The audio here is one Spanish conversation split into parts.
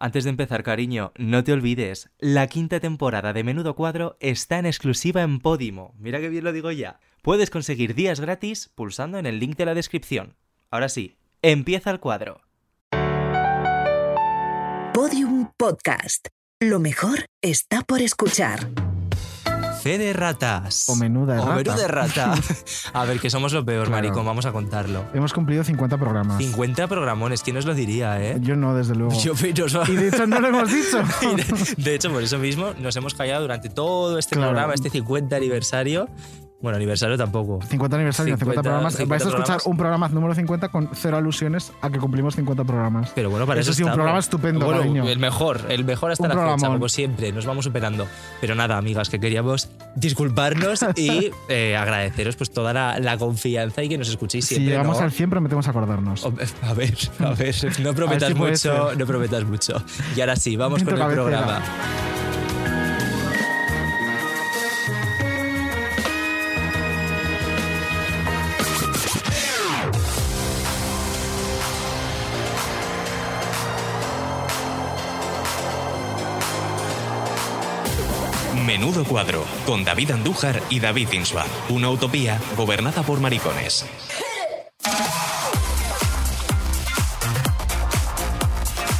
Antes de empezar, cariño, no te olvides, la quinta temporada de Menudo Cuadro está en exclusiva en Podimo. Mira que bien lo digo ya. Puedes conseguir días gratis pulsando en el link de la descripción. Ahora sí, empieza el cuadro. Podium Podcast. Lo mejor está por escuchar. C de ratas. O menuda rata. O menuda rata. A ver, que somos lo peor, claro. Maricón, vamos a contarlo. Hemos cumplido 50 programas. 50 programones, ¿quién os lo diría, eh? Yo no, desde luego. Yo, pero... Y de hecho no lo hemos dicho. De hecho, por eso mismo nos hemos callado durante todo este programa, este 50 aniversario. Bueno, aniversario tampoco. 50 aniversario, 50 programas. 50 vais a escuchar programas. Un programa número 50 con cero alusiones a que cumplimos 50 programas. Pero bueno, para eso sí, un programa estupendo, bueno, cariño. El mejor hasta un la programón. Fecha, como siempre. Nos vamos superando. Pero nada, amigas, que queríamos disculparnos y agradeceros pues toda la confianza y que nos escuchéis siempre. Si llegamos al 100 prometemos acordarnos. A ver, no prometas mucho. Y ahora sí, vamos con el programa. Menudo Cuadro, con David Andújar y David Inswa. Una utopía gobernada por maricones.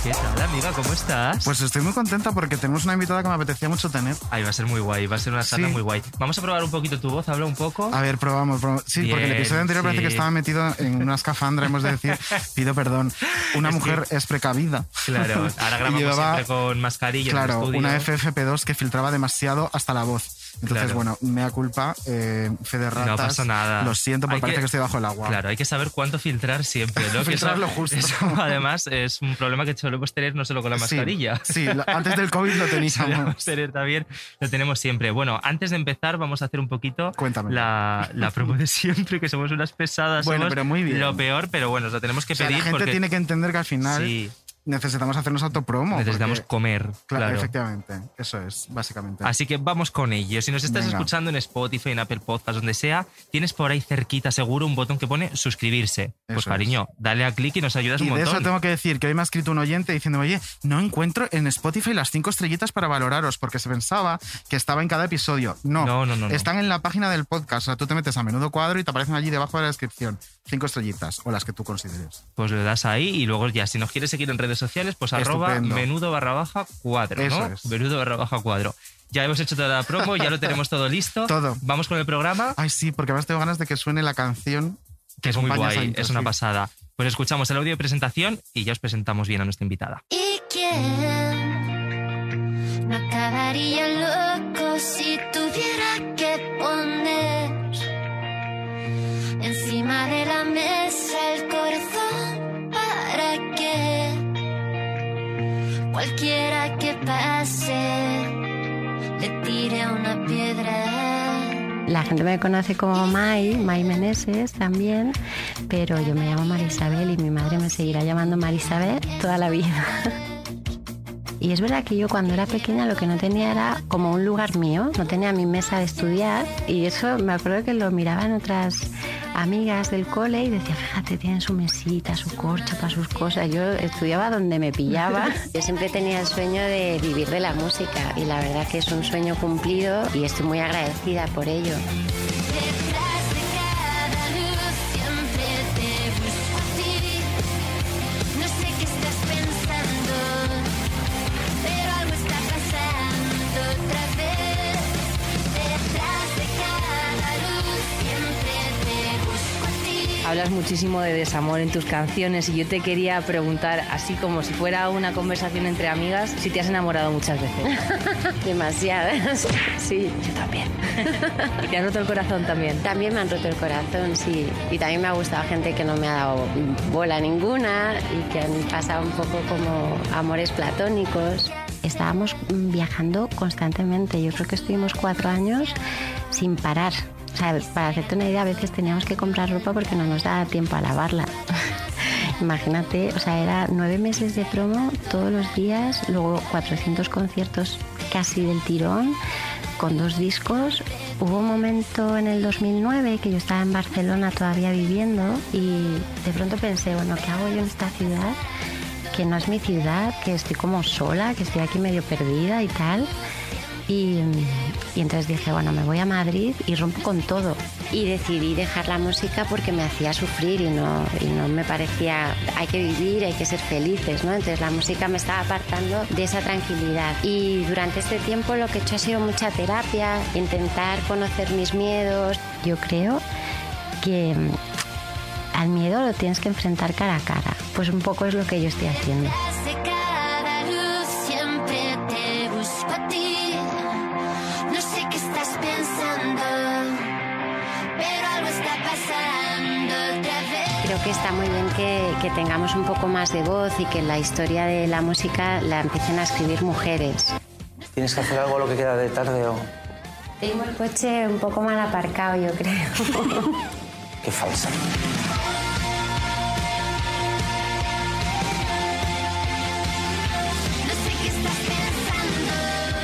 ¿Qué tal, amiga? ¿Cómo estás? Pues estoy muy contenta porque tenemos una invitada que me apetecía mucho tener. Ahí va a ser muy guay, va a ser una charla muy guay. Vamos a probar un poquito tu voz, habla un poco. A ver, probamos. Sí, bien, porque el episodio anterior parece que estaba metido en una escafandra, hemos de decir, pido perdón. Una mujer es precavida. Claro, ahora grabamos siempre con mascarilla en el estudio. Una FFP2 que filtraba demasiado hasta la voz. Entonces, bueno, mea culpa, fe de ratas. No pasa nada. Lo siento, porque parece que estoy bajo el agua. Claro, hay que saber cuánto filtrar siempre, ¿no? Filtrar lo justo. Eso, además, es un problema que solemos tener no solo con la mascarilla. Sí, antes del COVID lo teníamos. También lo tenemos siempre. Bueno, antes de empezar, vamos a hacer un poquito la promo de siempre, que somos unas pesadas. Bueno, somos pero muy bien. Lo peor, pero bueno, lo tenemos que pedir. La gente tiene que entender que al final... Sí. Necesitamos hacernos autopromo. Necesitamos comer. Claro, efectivamente. Eso es, básicamente. Así que vamos con ello. Si nos estás escuchando en Spotify, en Apple Podcast, donde sea, tienes por ahí cerquita, seguro, un botón que pone suscribirse. Pues, cariño, dale a clic y nos ayudas un montón. Y de eso tengo que decir que hoy me ha escrito un oyente diciendo, oye, no encuentro en Spotify las 5 estrellitas para valoraros, porque se pensaba que estaba en cada episodio. No. Están en la página del podcast. O sea, tú te metes a Menudo Cuadro y te aparecen allí debajo de la descripción 5 estrellitas o las que tú consideres. Pues le das ahí y luego ya, si nos quieres seguir en redes sociales, pues arroba menudo_cuadro, ¿no? Eso es. menudo_cuadro. Ya hemos hecho toda la promo, ya lo tenemos todo listo. Todo. Vamos con el programa. Ay, sí, porque además tengo ganas de que suene la canción. Que es muy guay, es una pasada. Pues escuchamos el audio de presentación y ya os presentamos bien a nuestra invitada. ¿Y quién no acabaría loco si tuviera que poner encima de la mesa el corazón para que cualquiera que pase le tire una piedra? La gente me conoce como Mai Meneses también, pero yo me llamo Marisabel y mi madre me seguirá llamando Marisabel toda la vida. Y es verdad que yo cuando era pequeña lo que no tenía era como un lugar mío, no tenía mi mesa de estudiar, y eso me acuerdo que lo miraban otras amigas del cole y decía, fíjate, tienen su mesita, su corcho para sus cosas. Yo estudiaba donde me pillaba. Yo siempre tenía el sueño de vivir de la música y la verdad que es un sueño cumplido y estoy muy agradecida por ello. Hablas muchísimo de desamor en tus canciones y yo te quería preguntar, así como si fuera una conversación entre amigas, si te has enamorado muchas veces. Demasiadas. Sí, yo también. ¿Y te han roto el corazón también? También me han roto el corazón, sí. Y también me ha gustado gente que no me ha dado bola ninguna y que han pasado un poco como amores platónicos. Estábamos viajando constantemente. Yo creo que estuvimos 4 años sin parar. O sea, para hacerte una idea, a veces teníamos que comprar ropa porque no nos daba tiempo a lavarla. Imagínate, o sea, era 9 meses de promo todos los días, luego 400 conciertos casi del tirón, con 2 discos. Hubo un momento en el 2009 que yo estaba en Barcelona todavía viviendo y de pronto pensé, bueno, ¿qué hago yo en esta ciudad? que no es mi ciudad, que estoy como sola, que estoy aquí medio perdida y tal. Y entonces dije, bueno, me voy a Madrid y rompo con todo. Y decidí dejar la música porque me hacía sufrir y no me parecía, hay que vivir, hay que ser felices, ¿no? Entonces la música me estaba apartando de esa tranquilidad. Y durante este tiempo lo que he hecho ha sido mucha terapia, intentar conocer mis miedos. Yo creo que al miedo lo tienes que enfrentar cara a cara. Pues un poco es lo que yo estoy haciendo. Creo que está muy bien que tengamos un poco más de voz y que la historia de la música la empiecen a escribir mujeres. ¿Tienes que hacer algo a lo que queda de tarde o...? Tengo el coche un poco mal aparcado, yo creo. Qué falsa.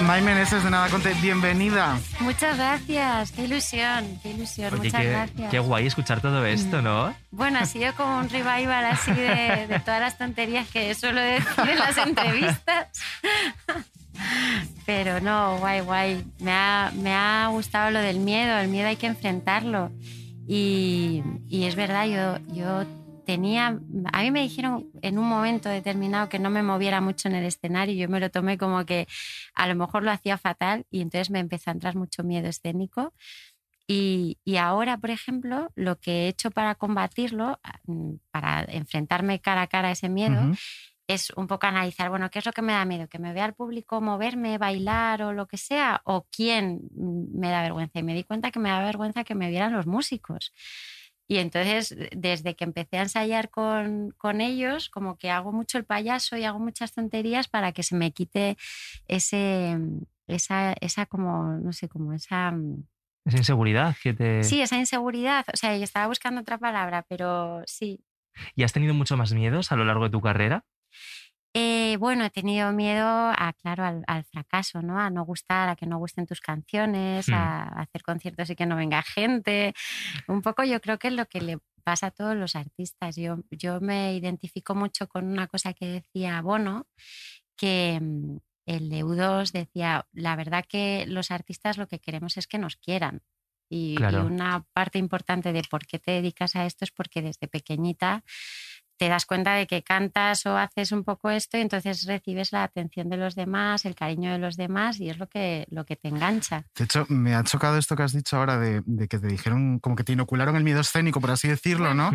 Mai Meneses de Nena Daconte, bienvenida. Muchas gracias, qué ilusión, oye, muchas gracias. Qué guay escuchar todo esto, ¿no? Bueno, ha sido como un revival así de todas las tonterías que suelo decir en las entrevistas. Pero no, guay. Me ha gustado lo del miedo, el miedo hay que enfrentarlo. Y es verdad, yo tenía... A mí me dijeron en un momento determinado que no me moviera mucho en el escenario, yo me lo tomé como que a lo mejor lo hacía fatal y entonces me empezó a entrar mucho miedo escénico. Y ahora, por ejemplo, lo que he hecho para combatirlo, para enfrentarme cara a cara a ese miedo, uh-huh, es un poco analizar, bueno, ¿qué es lo que me da miedo? ¿Que me vea el público moverme, bailar o lo que sea? ¿O quién me da vergüenza? Y me di cuenta que me da vergüenza que me vieran los músicos. Y entonces, desde que empecé a ensayar con ellos, como que hago mucho el payaso y hago muchas tonterías para que se me quite esa como, no sé, como esa... Esa inseguridad que te... Sí, esa inseguridad. O sea, yo estaba buscando otra palabra, pero sí. ¿Y has tenido mucho más miedos a lo largo de tu carrera? Bueno, he tenido miedo al fracaso, ¿no? A no gustar, a que no gusten tus canciones, a hacer conciertos y que no venga gente. Un poco yo creo que es lo que le pasa a todos los artistas. Yo me identifico mucho con una cosa que decía Bono, que el de U2 decía, la verdad que los artistas lo que queremos es que nos quieran. Y una parte importante de por qué te dedicas a esto es porque desde pequeñita te das cuenta de que cantas o haces un poco esto y entonces recibes la atención de los demás, el cariño de los demás y es lo que te engancha. De hecho, me ha chocado esto que has dicho ahora de que te dijeron, como que te inocularon el miedo escénico, por así decirlo, ¿no?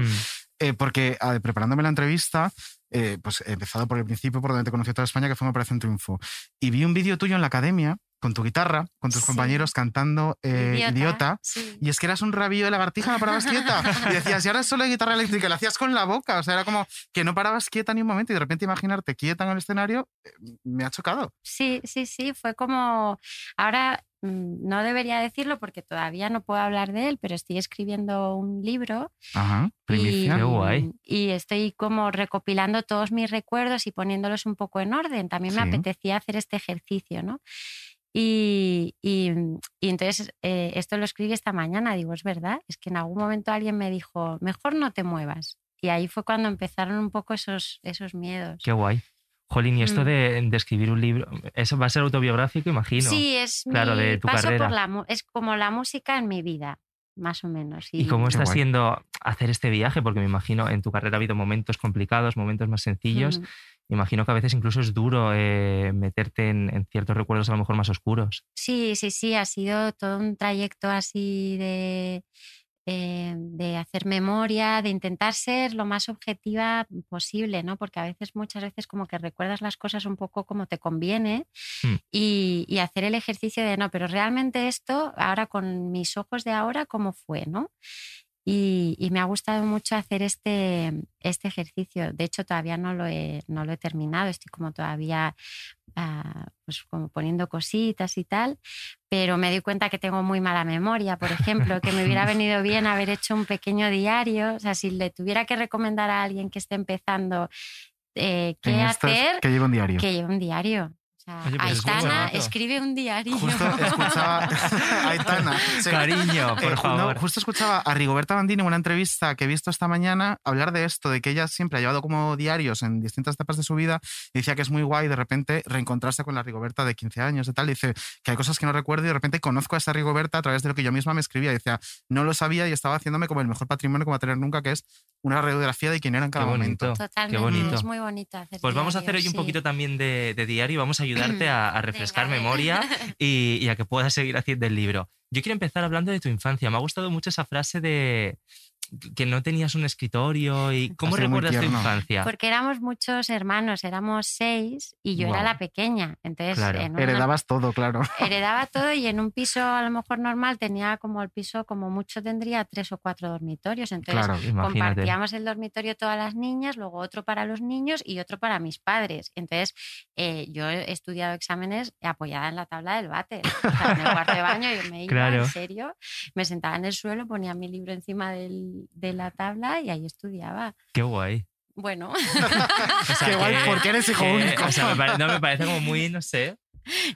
Porque preparándome la entrevista, pues he empezado por el principio, por donde te conocí toda España, que fue en Operación Triunfo. Y vi un vídeo tuyo en la academia, con tu guitarra, con tus compañeros cantando Idiota. Sí. Y es que eras un rabillo de lagartija, no parabas quieta. Y decías, y ahora solo hay guitarra eléctrica, la hacías con la boca. O sea, era como que no parabas quieta ni un momento y de repente imaginarte quieta en el escenario, me ha chocado. Sí, fue como... Ahora no debería decirlo porque todavía no puedo hablar de él, pero estoy escribiendo un libro. Ajá, primicia. Qué guay. Y estoy como recopilando todos mis recuerdos y poniéndolos un poco en orden. También me apetecía hacer este ejercicio, ¿no? Y entonces esto lo escribí esta mañana, digo, es verdad, es que en algún momento alguien me dijo, mejor no te muevas. Y ahí fue cuando empezaron un poco esos miedos. Qué guay. Jolín, y esto de escribir un libro, eso va a ser autobiográfico, imagino. Sí, es claro, mi de tu paso carrera. Es como la música en mi vida, más o menos. ¿Y cómo estás siendo hacer este viaje? Porque me imagino en tu carrera ha habido momentos complicados, momentos más sencillos. Imagino que a veces incluso es duro meterte en ciertos recuerdos a lo mejor más oscuros. Sí, ha sido todo un trayecto así de hacer memoria, de intentar ser lo más objetiva posible, ¿no? Porque a veces, muchas veces como que recuerdas las cosas un poco como te conviene y hacer el ejercicio de no, pero realmente esto, ahora con mis ojos de ahora, ¿cómo fue, no? Y me ha gustado mucho hacer este ejercicio. De hecho, todavía no lo he terminado. Estoy como todavía pues como poniendo cositas y tal. Pero me doy cuenta que tengo muy mala memoria, por ejemplo, que me hubiera venido bien haber hecho un pequeño diario. O sea, si le tuviera que recomendar a alguien que esté empezando qué hacer... Que lleve un diario. Oye, pues Aitana escribe un diario. Justo escuchaba Aitana, cariño, por favor. No, justo escuchaba a Rigoberta Bandini en una entrevista que he visto esta mañana hablar de esto, de que ella siempre ha llevado como diarios en distintas etapas de su vida y decía que es muy guay de repente reencontrarse con la Rigoberta de 15 años y tal. Y dice que hay cosas que no recuerdo y de repente conozco a esa Rigoberta a través de lo que yo misma me escribía. Y decía, no lo sabía y estaba haciéndome como el mejor patrimonio que va a tener nunca, que es una radiografía de quién era en cada momento. Totalmente, qué bonito. Es muy bonito hacer pues diario, vamos a hacer hoy un poquito también de diario y vamos a ayudarte a refrescar memoria y a que puedas seguir haciendo el libro. Yo quiero empezar hablando de tu infancia. Me ha gustado mucho esa frase de que no tenías un escritorio. Y ¿cómo recuerdas tu infancia? Porque éramos muchos hermanos, éramos 6 y yo era la pequeña. Entonces, claro. Heredabas todo, claro. Heredaba todo y en un piso a lo mejor normal tenía como el piso, como mucho tendría 3 o 4 dormitorios. Entonces compartíamos el dormitorio todas las niñas, luego otro para los niños y otro para mis padres. Entonces yo he estudiado exámenes apoyada en la tabla del váter. O sea, en el cuarto de baño yo me iba, en serio, me sentaba en el suelo, ponía mi libro encima de la tabla y ahí estudiaba. ¡Qué guay! Bueno. O sea, qué guay, porque eres hijo único. O sea, me parece como muy, no sé...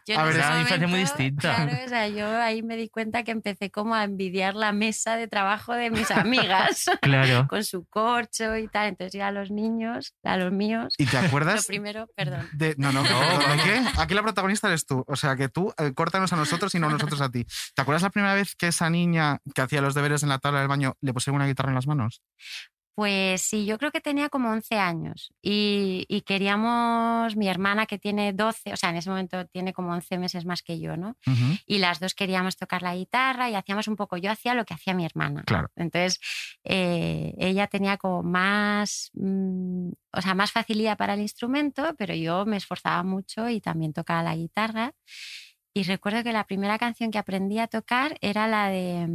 Yo a ver, es una infancia muy distinta. Claro, o sea, yo ahí me di cuenta que empecé como a envidiar la mesa de trabajo de mis amigas. Claro. Con su corcho y tal. Entonces ya los niños, a los míos. ¿Y te acuerdas? Lo primero, perdón. No, ¿qué? Aquí la protagonista eres tú. O sea, que tú córtanos a nosotros y no nosotros a ti. ¿Te acuerdas la primera vez que esa niña que hacía los deberes en la tabla del baño le pusieron una guitarra en las manos? Pues sí, yo creo que tenía como 11 años y queríamos, mi hermana que tiene 12, o sea, en ese momento tiene como 11 meses más que yo, ¿no? Uh-huh. Y las dos queríamos tocar la guitarra y hacíamos un poco, yo hacía lo que hacía mi hermana. Claro. Entonces, ella tenía como más, o sea, más facilidad para el instrumento, pero yo me esforzaba mucho y también tocaba la guitarra. Y recuerdo que la primera canción que aprendí a tocar era la de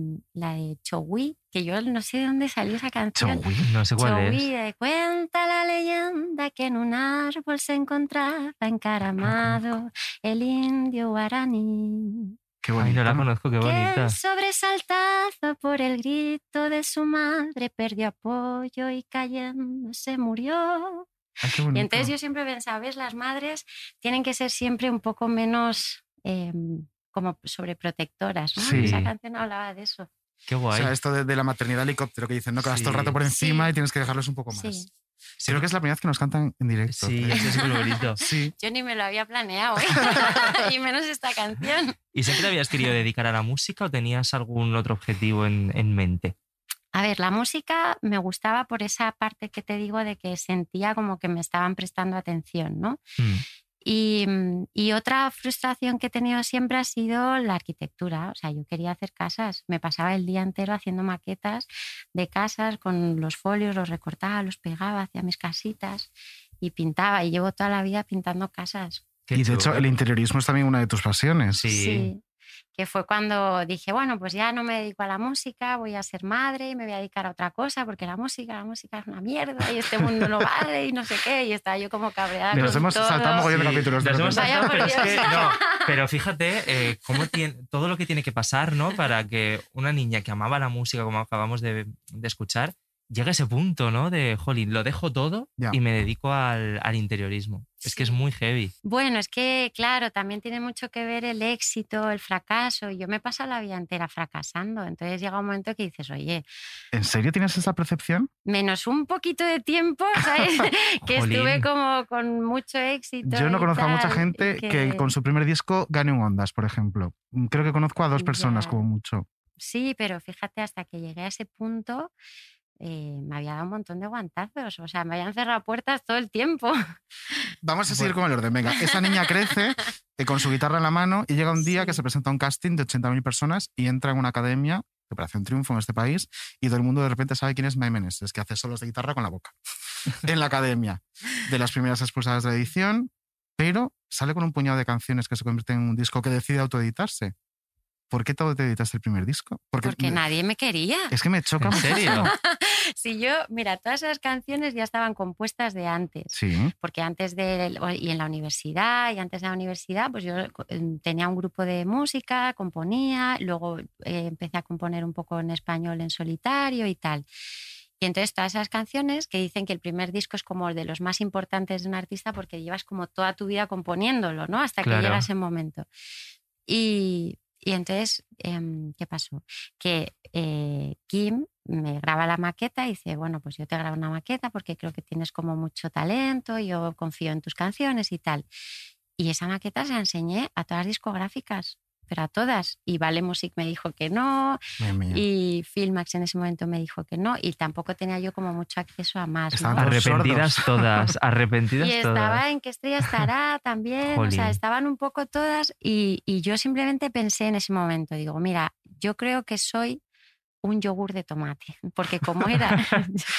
Chowí, que yo no sé de dónde salió esa canción. Chowí, no sé cuál es. Chowí, de cuenta la leyenda que en un árbol se encontraba encaramado el indio guaraní. Qué bonita, la conozco, qué bonita. Que sobresaltado por el grito de su madre perdió apoyo y cayendo se murió. Ay, qué bonito. Y entonces yo siempre pensaba, ¿ves? Las madres tienen que ser siempre un poco menos... como sobreprotectoras, ¿no? Sí. Esa canción hablaba de eso. Qué guay. O sea, esto de la maternidad helicóptero que dicen, no, que vas todo el rato por encima y tienes que dejarlos un poco más. Sí. Creo que es la primera vez que nos cantan en directo. Sí, eso es muy bonito. Sí. Yo ni me lo había planeado, y menos esta canción. ¿Y siempre te habías querido dedicar a la música o tenías algún otro objetivo en mente? A ver, la música me gustaba por esa parte que te digo de que sentía como que me estaban prestando atención, ¿no? Mm. Y otra frustración que he tenido siempre ha sido la arquitectura. O sea, yo quería hacer casas. Me pasaba el día entero haciendo maquetas de casas con los folios, los recortaba, los pegaba, hacía mis casitas y pintaba. Y llevo toda la vida pintando casas. Y de hecho, el interiorismo es también una de tus pasiones. Sí. Que fue cuando dije, bueno, pues ya no me dedico a la música, voy a ser madre y me voy a dedicar a otra cosa, porque la música es una mierda y este mundo no vale y no sé qué. Y estaba yo como cabreada con todo. Nos hemos saltado un montón de capítulos. Pero fíjate cómo todo lo que tiene que pasar, ¿no? Para que una niña que amaba la música, como acabamos de escuchar, llegue a ese punto, ¿no? De, jolín, lo dejo todo y me dedico al interiorismo. Es que es muy heavy. Bueno, es que, claro, también tiene mucho que ver el éxito, el fracaso. Yo me he pasado la vida entera fracasando. Entonces llega un momento que dices, oye... ¿En serio tienes esa percepción? Menos un poquito de tiempo, ¿sabes? Que estuve como con mucho éxito. Yo no conozco a mucha gente que con su primer disco gane un Ondas, por ejemplo. Creo que conozco a 2 personas como mucho. Sí, pero fíjate, hasta que llegué a ese punto... me había dado un montón de guantazos, o sea, me habían cerrado puertas todo el tiempo. Vamos a seguir con el orden, venga. Esta niña crece con su guitarra en la mano y llega un día que se presenta a un casting de 80.000 personas y entra en una academia, Operación Triunfo en este país, y todo el mundo de repente sabe quién es Mai Meneses, que hace solos de guitarra con la boca en la academia. De las primeras expulsadas de la edición, pero sale con un puñado de canciones que se convierten en un disco que decide autoeditarse. ¿Por qué todo te editaste el primer disco? Porque nadie me quería. Es que me choca. ¿En serio? Si yo, mira, todas esas canciones ya estaban compuestas de antes. Sí. Porque antes de la universidad, pues yo tenía un grupo de música, componía, luego empecé a componer un poco en español en solitario y tal. Y entonces todas esas canciones que dicen que el primer disco es como el de los más importantes de un artista porque llevas como toda tu vida componiéndolo, ¿no? Hasta que llega ese momento. Y entonces, ¿qué pasó? Que Kim me graba la maqueta y dice, bueno, pues yo te grabo una maqueta porque creo que tienes como mucho talento, yo confío en tus canciones y tal. Y esa maqueta se la enseñé a todas las discográficas, pero a todas. Y Vale Music me dijo que no, y Filmax en ese momento me dijo que no, y tampoco tenía yo como mucho acceso a más. Estaban, ¿no?, arrepentidas todas, arrepentidas todas. Y estaba en qué estrella estará también, o sea, estaban un poco todas, y yo simplemente pensé en ese momento, digo, mira, yo creo que soy un yogur de tomate, porque como era...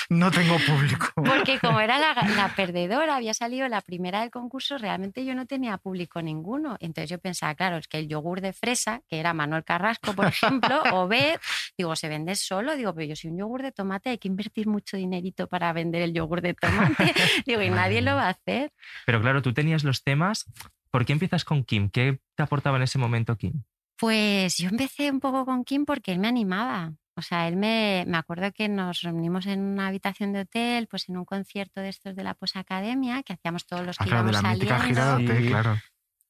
No tengo público. Porque como era la perdedora, había salido la primera del concurso, realmente yo no tenía público ninguno. Entonces yo pensaba, claro, es que el yogur de fresa, que era Manuel Carrasco, por ejemplo, o Beth, digo, se vende solo. Digo, pero yo soy un yogur de tomate, hay que invertir mucho dinerito para vender el yogur de tomate. Digo, y nadie lo va a hacer. Pero claro, tú tenías los temas. ¿Por qué empiezas con Kim? ¿Qué te aportaba en ese momento Kim? Pues yo empecé un poco con Kim porque él me animaba. O sea, él me acuerdo que nos reunimos en una habitación de hotel, pues en un concierto de estos de la Posacademia, que hacíamos todos los que íbamos saliendo. Mítica gira de hotel, claro.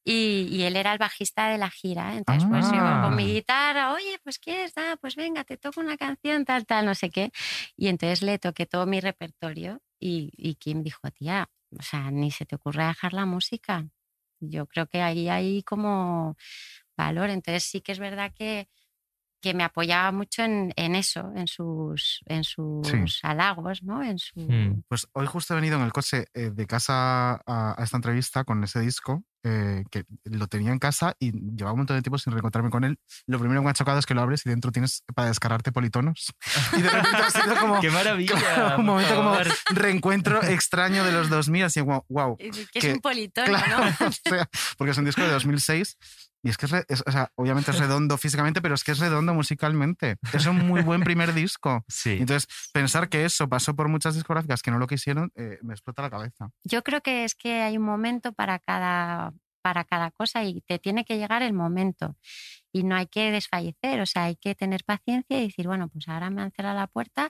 Y él era el bajista de la gira. Entonces, pues yo con mi guitarra, oye, pues ¿quieres? Ah, pues venga, te toco una canción, tal, tal, no sé qué. Y entonces le toqué todo mi repertorio y Kim dijo, tía, o sea, ni se te ocurra dejar la música. Yo creo que ahí hay como valor. Entonces sí que es verdad que me apoyaba mucho en eso, en sus sí, halagos, ¿no? En su... Pues hoy justo he venido en el coche de casa a esta entrevista con ese disco, que lo tenía en casa y llevaba un montón de tiempo sin reencontrarme con él. Lo primero que me ha chocado es que lo abres y dentro tienes para descargarte politonos. Y de repente ha sido como... ¡Qué maravilla! Un momento como reencuentro extraño de los 2000, así wow. Que es un politono, claro, ¿no? O sea, porque es un disco de 2006. Y es que es, o sea, obviamente es redondo físicamente, pero es que es redondo musicalmente. Es un muy buen primer disco. Sí. Entonces, pensar que eso pasó por muchas discográficas que no lo quisieron, me explota la cabeza. Yo creo que es que hay un momento para cada cosa y te tiene que llegar el momento. Y no hay que desfallecer, o sea, hay que tener paciencia y decir, bueno, pues ahora me han cerrado la puerta,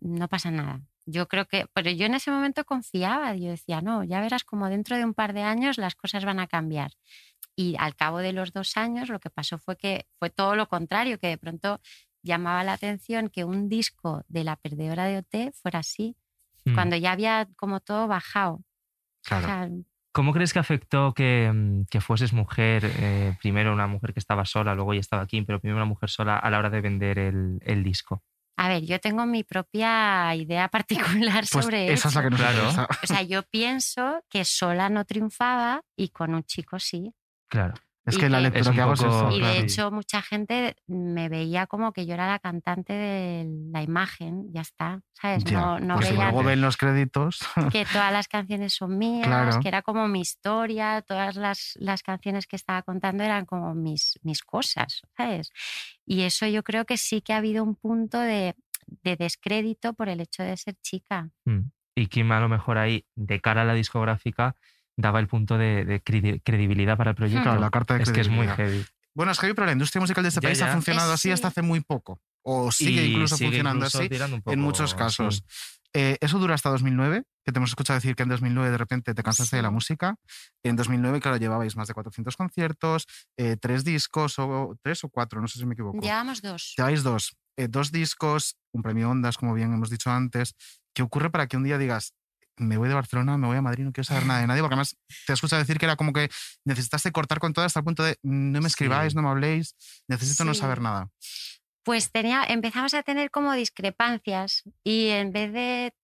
no pasa nada. Yo creo que... Pero yo en ese momento confiaba. Yo decía, no, ya verás como dentro de un par de años las cosas van a cambiar. Y al cabo de los 2 años lo que pasó fue que fue todo lo contrario, que de pronto llamaba la atención que un disco de la perdedora de OT fuera así, cuando ya había como todo bajado. Claro. O sea, ¿cómo crees que afectó que fueses mujer, primero una mujer que estaba sola, luego ya estaba aquí, pero primero una mujer sola a la hora de vender el disco? A ver, yo tengo mi propia idea particular sobre eso. Esa es la que no, claro. O sea, yo pienso que sola no triunfaba y con un chico sí. Claro. Es que la lectura que hago es eso. Y de hecho, mucha gente me veía como que yo era la cantante de la imagen, ya está, ¿sabes? Ya, no pues veían, luego ven los créditos. Que todas las canciones son mías, claro, que era como mi historia, todas las canciones que estaba contando eran como mis cosas, ¿sabes? Y eso yo creo que sí que ha habido un punto de descrédito por el hecho de ser chica. Y Kim, a lo mejor ahí, de cara a la discográfica, daba el punto de credibilidad para el proyecto. Claro, la carta de credibilidad. Es que es muy heavy. Bueno, es heavy, pero la industria musical de este país ha funcionado así hasta hace muy poco. O sigue funcionando incluso así poco, en muchos casos. Sí. Eso dura hasta 2009, que te hemos escuchado decir que en 2009 de repente te cansaste de la música. En 2009, claro, llevabais más de 400 conciertos, 3 discos, o 3 o 4, no sé si me equivoco. Llevamos 2. Lleváis 2. 2 discos, un premio Ondas, como bien hemos dicho antes. ¿Qué ocurre para que un día digas, me voy de Barcelona, me voy a Madrid, no quiero saber nada de nadie? Porque además te escucho decir que era como que necesitaste cortar con todo hasta el punto de no me escribáis, no me habléis, necesito no saber nada. Pues empezamos a tener como discrepancias y en vez de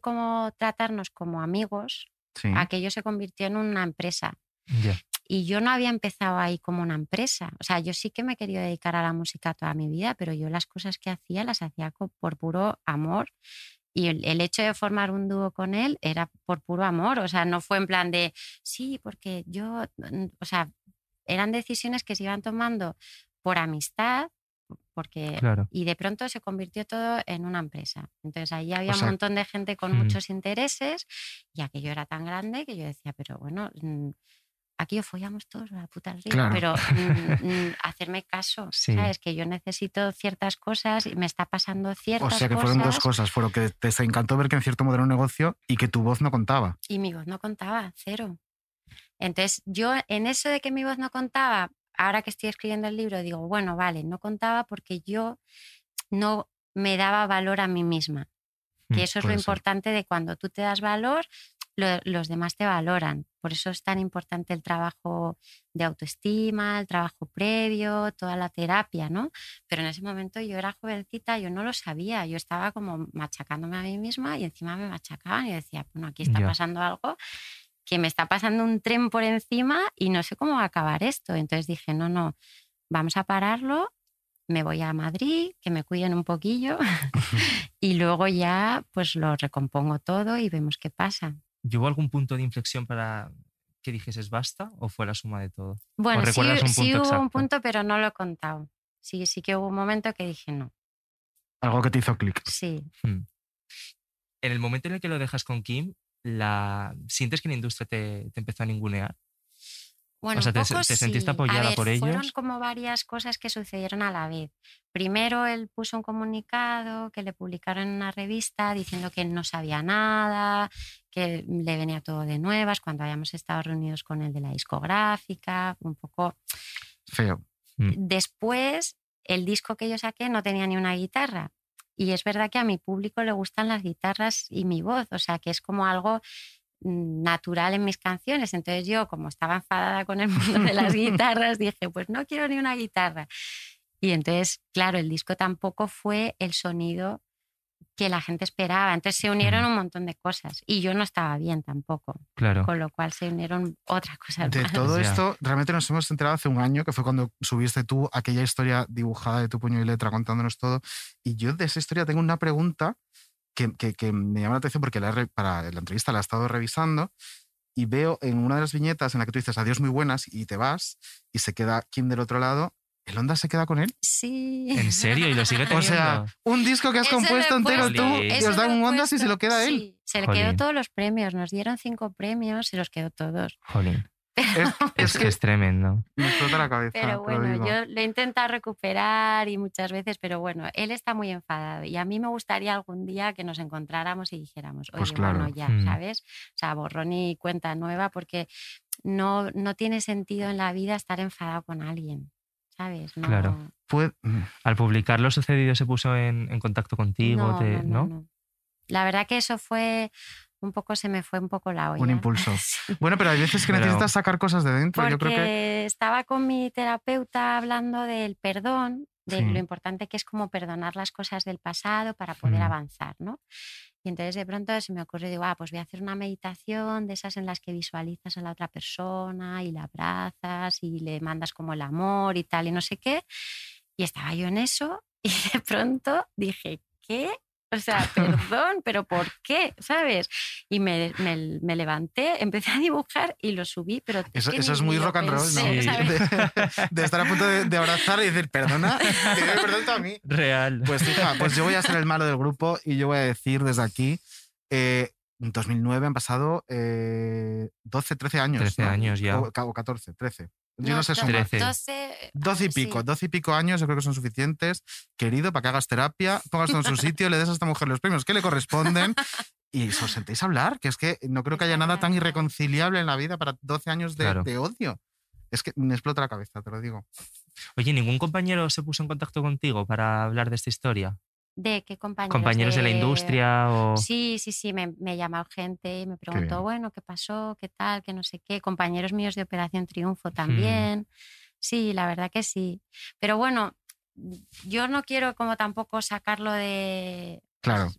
como tratarnos como amigos, aquello se convirtió en una empresa. Y yo no había empezado ahí como una empresa. O sea, yo sí que me he querido dedicar a la música toda mi vida, pero yo las cosas que hacía las hacía por puro amor. Y el hecho de formar un dúo con él era por puro amor, o sea, no fue en plan de, sí, porque yo, o sea, eran decisiones que se iban tomando por amistad, porque claro. Y de pronto se convirtió todo en una empresa. Entonces ahí había un montón de gente con muchos intereses y aquello era tan grande que yo decía, pero bueno, aquí os follamos todos a la puta del río, claro. Pero hacerme caso, sí. ¿Sabes? Que yo necesito ciertas cosas y me está pasando ciertas cosas. O sea, que fueron dos cosas. Fueron que te encantó ver que en cierto modo era un negocio y que tu voz no contaba. Y mi voz no contaba, cero. Entonces, yo en eso de que mi voz no contaba, ahora que estoy escribiendo el libro, digo, bueno, vale, no contaba porque yo no me daba valor a mí misma. Que eso es lo importante de cuando tú te das valor, los demás te valoran. Por eso es tan importante el trabajo de autoestima, el trabajo previo, toda la terapia, ¿no? Pero en ese momento yo era jovencita, yo no lo sabía, yo estaba como machacándome a mí misma y encima me machacaban y decía, bueno, aquí está pasando algo que me está pasando un tren por encima y no sé cómo va a acabar esto. Entonces dije, no, vamos a pararlo, me voy a Madrid, que me cuiden un poquillo y luego ya pues lo recompongo todo y vemos qué pasa. ¿Llegó algún punto de inflexión para que dijeses basta o fue la suma de todo? Bueno, sí, hubo un punto, pero no lo he contado. Sí que hubo un momento que dije no. Algo que te hizo clic. Sí. En el momento en el que lo dejas con Kim, ¿sientes que la industria te empezó a ningunear? Bueno, o sea, ¿te sentiste apoyada por ellos? Fueron como varias cosas que sucedieron a la vez. Primero, él puso un comunicado que le publicaron en una revista diciendo que él no sabía nada, que le venía todo de nuevas cuando habíamos estado reunidos con él de la discográfica, un poco... feo. Después, el disco que yo saqué no tenía ni una guitarra. Y es verdad que a mi público le gustan las guitarras y mi voz, o sea, que es como algo... natural en mis canciones. Entonces yo, como estaba enfadada con el mundo de las guitarras, dije, pues no quiero ni una guitarra. Y entonces, claro, el disco tampoco fue el sonido que la gente esperaba. Entonces se unieron un montón de cosas y yo no estaba bien tampoco. Claro. Con lo cual se unieron otras cosas de más. Todo esto, realmente nos hemos enterado hace un año, que fue cuando subiste tú aquella historia dibujada de tu puño y letra contándonos todo. Y yo de esa historia tengo una pregunta que me llama la atención porque para la entrevista la he estado revisando y veo en una de las viñetas en la que tú dices adiós muy buenas y te vas y se queda Kim del otro lado. ¿El Onda se queda con él? Sí. ¿En serio? ¿Y lo sigue teniendo? O sea, un disco que has compuesto entero tú y os da un Onda y se lo queda él. Sí, se le quedó todos los premios. Nos dieron 5 premios, se los quedó todos. Jolín. Es que es tremendo. Me explota la cabeza. Pero bueno, yo lo he intentado recuperar y muchas veces, pero bueno, él está muy enfadado y a mí me gustaría algún día que nos encontráramos y dijéramos, oye, pues claro. Bueno, ya, ¿sabes? O sea, borrón y cuenta nueva porque no tiene sentido en la vida estar enfadado con alguien, ¿sabes? No. Claro. Al publicar lo sucedido se puso en contacto contigo, ¿no? La verdad que eso fue... un poco se me fue un poco la olla. Un impulso. Sí. Bueno, pero hay veces que necesitas sacar cosas de dentro. Porque yo creo que... estaba con mi terapeuta hablando del perdón, de lo importante que es como perdonar las cosas del pasado para poder avanzar, ¿no? Y entonces de pronto se me ocurrió, digo, pues voy a hacer una meditación de esas en las que visualizas a la otra persona y la abrazas y le mandas como el amor y tal y no sé qué. Y estaba yo en eso y de pronto dije, ¿qué? O sea, perdón, pero ¿por qué? ¿Sabes? Y me levanté, empecé a dibujar y lo subí, pero... Eso es muy rock and roll, ¿no? Sí. De estar a punto de abrazar y decir, perdona, te doy perdón a mí. Real. Pues hija, pues yo voy a ser el malo del grupo y yo voy a decir desde aquí, en 2009 han pasado 12, 13 años. 13 años ya. O 14, 13. Yo no sé sumar. 12 y pico años, yo creo que son suficientes. Querido, para que hagas terapia, pongas en su sitio, le des a esta mujer los premios que le corresponden y os sentéis a hablar, que es que no creo que haya nada tan irreconciliable en la vida para 12 años de odio. Es que me explota la cabeza, te lo digo. Oye, ¿ningún compañero se puso en contacto contigo para hablar de esta historia? ¿De qué compañeros? ¿Compañeros de la industria? O... Sí, me llamó gente y me preguntó, bueno, ¿qué pasó? ¿Qué tal? ¿Qué no sé qué? Compañeros míos de Operación Triunfo también. Sí, la verdad que sí. Pero bueno, yo no quiero como tampoco sacarlo de... Claro.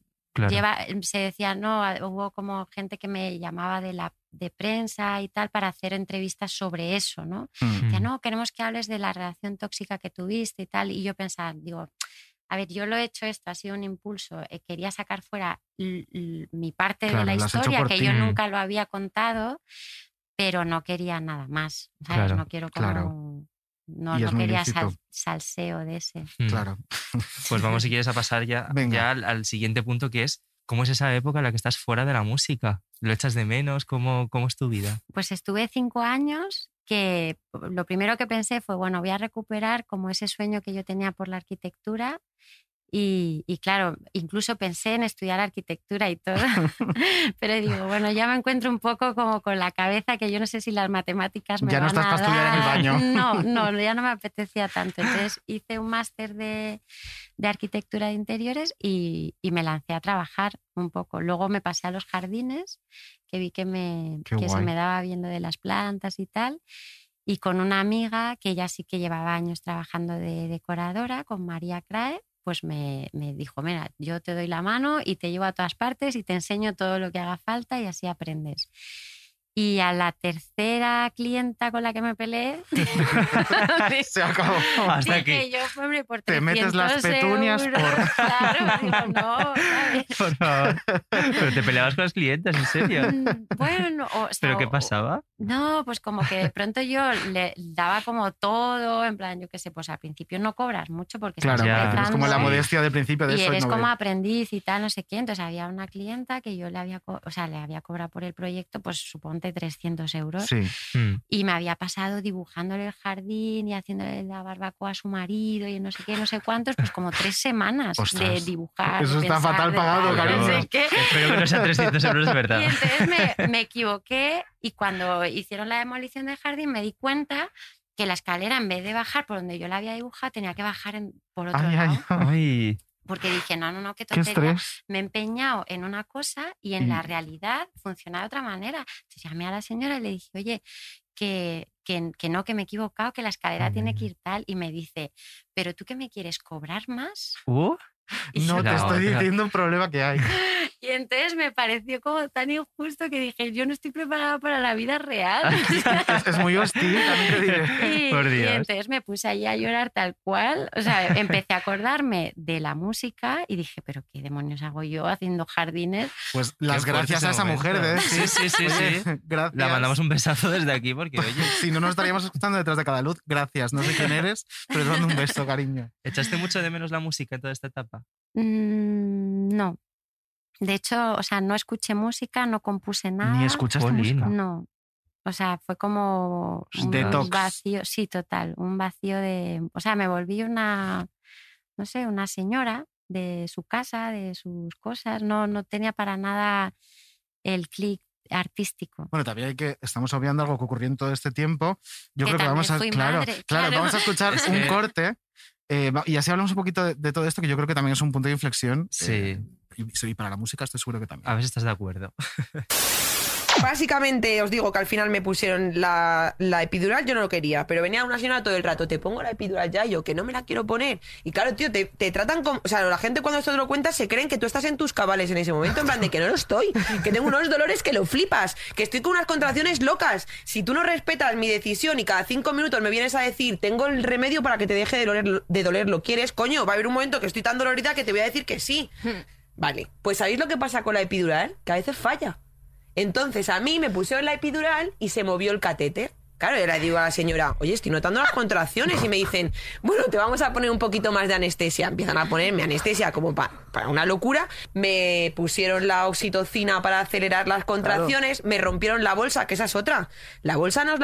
Se decía, no, hubo como gente que me llamaba de prensa y tal para hacer entrevistas sobre eso, ¿no? Decía, no, queremos que hables de la relación tóxica que tuviste y tal. Y yo pensaba, digo... A ver, yo lo he hecho esto, ha sido un impulso. Quería sacar fuera mi parte de la historia, que yo nunca lo había contado, pero no quería nada más. ¿Sabes? Claro, no quiero como... Claro. No quería salseo de ese. Claro. Pues vamos, si quieres, a pasar ya al siguiente punto, que es ¿Cómo es esa época en la que estás fuera de la música? ¿Lo echas de menos? ¿Cómo es tu vida? Pues estuve 5 años que lo primero que pensé fue, bueno, voy a recuperar como ese sueño que yo tenía por la arquitectura. Y claro, incluso pensé en estudiar arquitectura y todo, pero digo, bueno, ya me encuentro un poco como con la cabeza que yo no sé si las matemáticas me van a dar. Ya no estás para estudiar en el baño. No, ya no me apetecía tanto. Entonces hice un máster de arquitectura de interiores y me lancé a trabajar un poco. Luego me pasé a los jardines, que vi que se me daba bien lo de las plantas y tal. Y con una amiga que ya sí que llevaba años trabajando de decoradora, con María Crae, pues me dijo, mira, yo te doy la mano y te llevo a todas partes y te enseño todo lo que haga falta y así aprendes. Y a la tercera clienta con la que me peleé... Se acabó. Hasta dije aquí. Yo, hombre, por 300 te metes las petunias euros, por... Claro, digo, no, ¿sabes? Por favor. Pero te peleabas con las clientas, ¿en serio? Bueno, o sea... ¿Pero qué pasaba? No, pues como que de pronto yo le daba como todo, en plan, yo qué sé, pues al principio no cobras mucho porque claro, estás empezando. Claro, es como la modestia del principio de eso. Y eres como aprendiz y tal, no sé qué. Entonces había una clienta que yo le había cobrado por el proyecto, pues suponte 300 euros. Sí. Y me había pasado dibujándole el jardín y haciéndole la barbacoa a su marido y no sé qué, no sé cuántos, pues como 3 semanas. Ostras, de dibujar. Eso está fatal pagado, cariño. No sé qué. Espero que no sea 300 euros de verdad. Y entonces me equivoqué y cuando hicieron la demolición del jardín me di cuenta que la escalera, en vez de bajar por donde yo la había dibujado, tenía que bajar por otro lado. Ay. Porque dije, no, qué tontería. Me he empeñado en una cosa y en la realidad funciona de otra manera. Entonces llamé a la señora y le dije, oye, que me he equivocado, que la escalera tiene que ir tal. Y me dice, ¿pero tú qué me quieres cobrar más? No, te estoy diciendo un problema que hay. Y entonces me pareció como tan injusto que dije, yo no estoy preparada para la vida real. Es muy hostil, también te diré. Por Dios. Y entonces me puse ahí a llorar tal cual. O sea, empecé a acordarme de la música y dije, pero ¿qué demonios hago yo haciendo jardines? Pues las gracias a esa mujer, ¿eh? Sí. Gracias. La mandamos un besazo desde aquí porque, oye... Si no, nos estaríamos escuchando detrás de cada luz. Gracias, no sé quién eres, pero te mando un beso, cariño. ¿Echaste mucho de menos la música en toda esta etapa? No. De hecho, o sea, no escuché música, no compuse nada. ¿Ni escuchaste música? No. O sea, fue como un vacío. Sí, total. Un vacío de... O sea, me volví una señora de su casa, de sus cosas. No tenía para nada el clic artístico. Bueno, también estamos obviando algo que ocurrió en todo este tiempo. Yo creo que vamos a... Claro, vamos a escuchar un corte. Y así hablamos un poquito de todo esto, que yo creo que también es un punto de inflexión. Sí. Y para la música estoy seguro que también. A ver si estás de acuerdo. Básicamente os digo que al final me pusieron la epidural, yo no lo quería, pero venía una señora todo el rato, te pongo la epidural ya, y yo que no me la quiero poner. Y claro, tío, te tratan como... O sea, la gente cuando esto te lo cuenta se creen que tú estás en tus cabales en ese momento, en plan de que no lo estoy, que tengo unos dolores que lo flipas, que estoy con unas contracciones locas. Si tú no respetas mi decisión y cada 5 minutos me vienes a decir, tengo el remedio para que te deje de doler, ¿lo quieres? Coño, va a haber un momento que estoy tan dolorida que te voy a decir que sí. Vale, pues ¿sabéis lo que pasa con la epidural? Que a veces falla. Entonces a mí me pusieron la epidural y se movió el catéter. Claro, yo le digo a la señora, oye, estoy notando las contracciones, y me dicen, bueno, te vamos a poner un poquito más de anestesia. Empiezan a ponerme anestesia como para una locura. Me pusieron la oxitocina para acelerar las contracciones, claro. Me rompieron la bolsa, que esa es otra. La bolsa no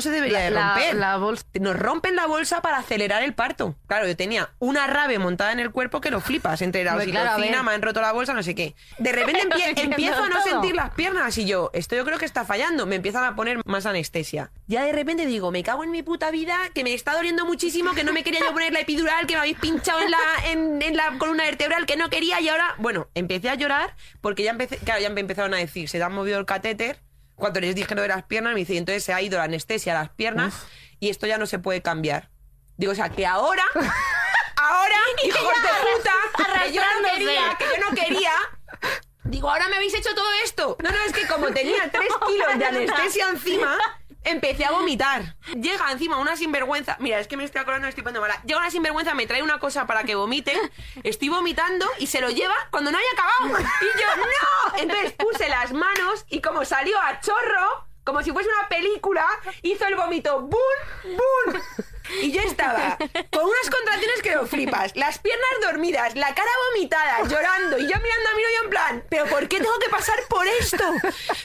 se debería de romper. Nos rompen la bolsa para acelerar el parto. Claro, yo tenía una rave montada en el cuerpo que lo flipas, entre la oxitocina, claro, me han roto la bolsa, no sé qué. De repente empiezo a no sentir las piernas y yo, esto yo creo que está fallando. Me empiezan a poner más anestesia. Ya de repente digo, me cago en mi puta vida, que me está doliendo muchísimo, que no me quería yo poner la epidural, que me habéis pinchado en la columna vertebral, que no quería, y ahora... Bueno, empecé a llorar porque ya me empezaron a decir, se te han movido el catéter. Cuando les dije lo de las piernas, me dice, entonces se ha ido la anestesia a las piernas. Uf. Y esto ya no se puede cambiar. Digo, o sea, que ahora, hijos de puta, que yo no quería... Digo, ahora me habéis hecho todo esto. No, es que como tenía 3 kilos de anestesia encima... Empecé a vomitar. Llega encima una sinvergüenza. Mira, es que me estoy acordando, me estoy poniendo mala. Llega una sinvergüenza, me trae una cosa para que vomite. Estoy vomitando y se lo lleva cuando no haya acabado. Y yo, ¡no! Entonces puse las manos y como salió a chorro, como si fuese una película, hizo el vómito. ¡Bum! ¡Bum! Y yo estaba con unas contracciones que lo flipas, las piernas dormidas, la cara vomitada, llorando, y yo mirando a mi novio en plan, ¿pero por qué tengo que pasar por esto?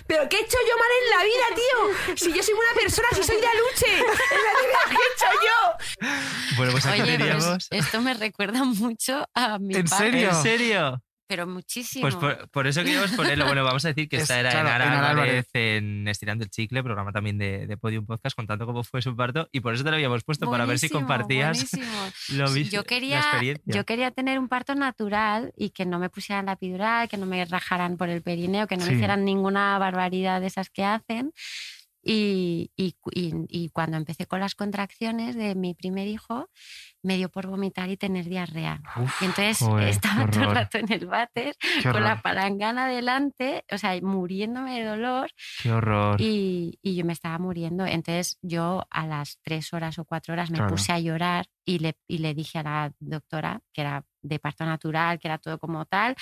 ¿Pero qué he hecho yo mal en la vida, tío? Si yo soy una persona, si soy de Aluche, es la vida que he hecho yo. Bueno, pues aquí diríamos... Esto me recuerda mucho a mi padre. ¿En serio? ¿En serio? Pero muchísimo. Pues por eso queríamos ponerlo. Bueno, vamos a decir que esta era claro, en Álvarez, en Estirando el Chicle, programa también de Podium Podcast, contando cómo fue su parto, y por eso te lo habíamos puesto, buenísimo, para ver si compartías lo mismo. Yo quería tener un parto natural y que no me pusieran la epidural, que no me rajaran por el perineo, que no me hicieran ninguna barbaridad de esas que hacen. Y cuando empecé con las contracciones de mi primer hijo, me dio por vomitar y tener diarrea. Uf, y entonces estaba todo el rato en el váter, con la palangana delante, o sea, muriéndome de dolor. ¡Qué horror! Y yo me estaba muriendo. Entonces yo a las 3 horas o 4 horas me puse a llorar y le dije a la doctora, que era de parto natural, que era todo como tal,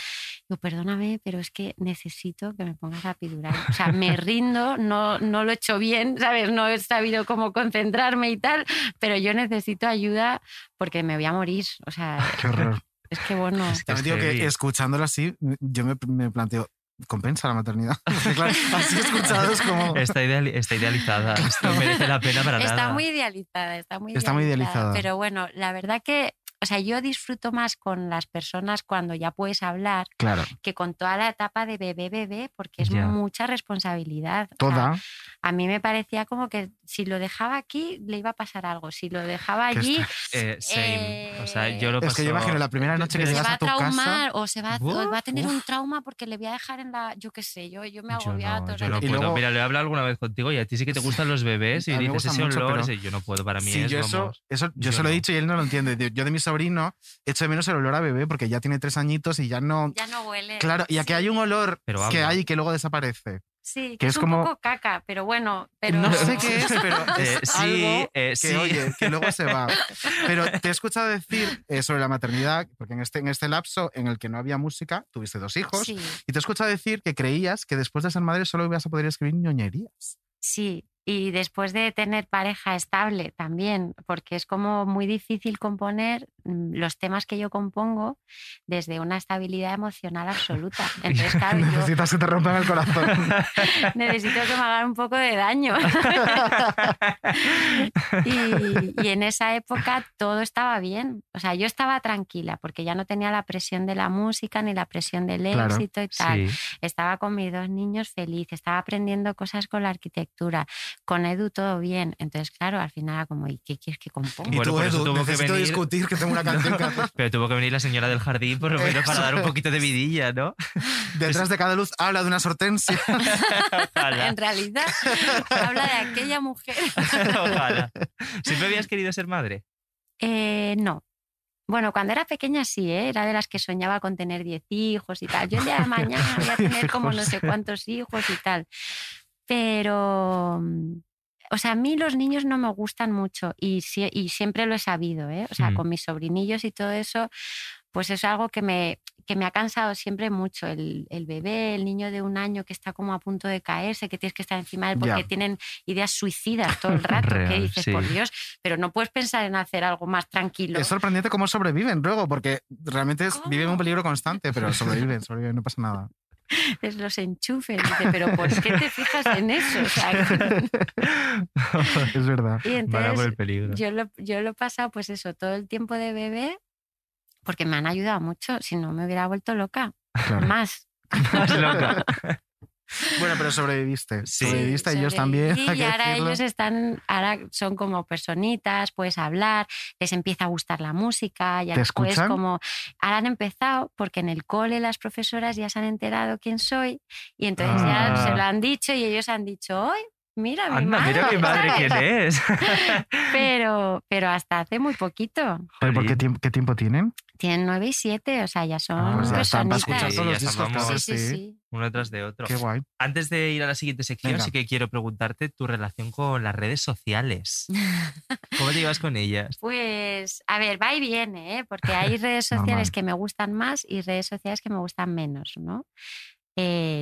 digo, perdóname, pero es que necesito que me pongas la epidural. O sea, me rindo, no lo he hecho bien, ¿sabes? No he sabido cómo concentrarme y tal, pero yo necesito ayuda porque me voy a morir. O sea, qué horror. Es que bueno... También digo que escuchándolo así, yo me planteo, compensa la maternidad. Claro, así escuchados como... Está idealizada. Esto merece la pena para nada. Está muy idealizada. Pero bueno, la verdad que... O sea, yo disfruto más con las personas cuando ya puedes hablar que con toda la etapa de bebé, porque es mucha responsabilidad. Toda. O sea, a mí me parecía como que si lo dejaba aquí, le iba a pasar algo. Si lo dejaba allí... O sea, yo lo pasé... Es que yo imagino la primera noche que llegas a tu casa... Se va a traumar o va a tener un trauma porque le voy a dejar en la... Yo qué sé, yo me agobiaba todo el rato. Mira, le he hablado alguna vez contigo y a ti sí que te gustan los bebés y dices ese olor... Pero... Yo no puedo, para mí sí, es... Yo se lo he dicho y él no lo entiende. Yo de mis sobrino, echo de menos el olor a bebé porque ya tiene 3 añitos y ya no huele. Claro, y aquí hay un olor que hay que luego desaparece. Sí, que es un poco caca, pero bueno... Pero... No sé qué es, pero es algo que luego se va. Pero te he escuchado decir sobre la maternidad, porque en este lapso en el que no había música, tuviste 2 hijos, y te he escuchado decir que creías que después de ser madre solo ibas a poder escribir ñoñerías. Sí. Y después de tener pareja estable también, porque es como muy difícil componer los temas que yo compongo desde una estabilidad emocional absoluta. Entonces, claro, necesitas que te rompan el corazón. Necesito que me hagan un poco de daño. Y en esa época todo estaba bien. O sea, yo estaba tranquila porque ya no tenía la presión de la música ni la presión del éxito y tal. Sí. Estaba con mis 2 niños feliz, estaba aprendiendo cosas con la arquitectura. Con Edu todo bien. Entonces, claro, al final era como, ¿y qué quieres que componga? Y tú, bueno, Edu, necesito discutir que tengo una canción. Pero tuvo que venir la señora del jardín, por lo menos, para dar un poquito de vidilla, ¿no? Detrás de cada luz habla de una hortensia. En realidad, habla de aquella mujer. Ojalá. ¿Siempre habías querido ser madre? No. Bueno, cuando era pequeña sí, era de las que soñaba con tener 10 hijos y tal. Yo el día de mañana voy a tener como no sé cuántos hijos y tal. Pero, o sea, a mí los niños no me gustan mucho y siempre lo he sabido, ¿eh? O sea, con mis sobrinillos y todo eso, pues es algo que me ha cansado siempre mucho. El bebé, el niño de 1 año que está como a punto de caerse, que tienes que estar encima de él porque tienen ideas suicidas todo el rato. Real, que dices, por Dios, pero no puedes pensar en hacer algo más tranquilo. Es sorprendente cómo sobreviven luego, porque realmente viven un peligro constante, pero sobreviven, no pasa nada. Es los enchufes, dice, pero ¿por qué te fijas en eso? O sea, es verdad. Y entonces, por el peligro. Yo lo he pasado, pues eso, todo el tiempo de bebé, porque me han ayudado mucho. Si no, me hubiera vuelto loca. Claro. Más loca. Bueno, pero sobreviviste. Sí, sobreviviste, ellos también. Sí, y ahora decirlo. Ellos son como personitas, puedes hablar, les empieza a gustar la música. Ya ¿Te después escuchan? Como, ahora han empezado, porque en el cole las profesoras ya se han enterado quién soy y entonces ya se lo han dicho y ellos han dicho, ¡ay! Mira mi madre. Mira mi madre, ¿sabes? ¿Quién es? Pero hasta hace muy poquito. ¿Por qué tiempo tienen? Tienen 9 y 7, o sea, ya son pues ya personitas. Están todos los discos, sí. Uno tras de otro. Qué guay. Antes de ir a la siguiente sección, sí que quiero preguntarte tu relación con las redes sociales. ¿Cómo te llevas con ellas? Pues, a ver, va y viene, ¿eh? Porque hay redes sociales que me gustan más y redes sociales que me gustan menos, ¿no?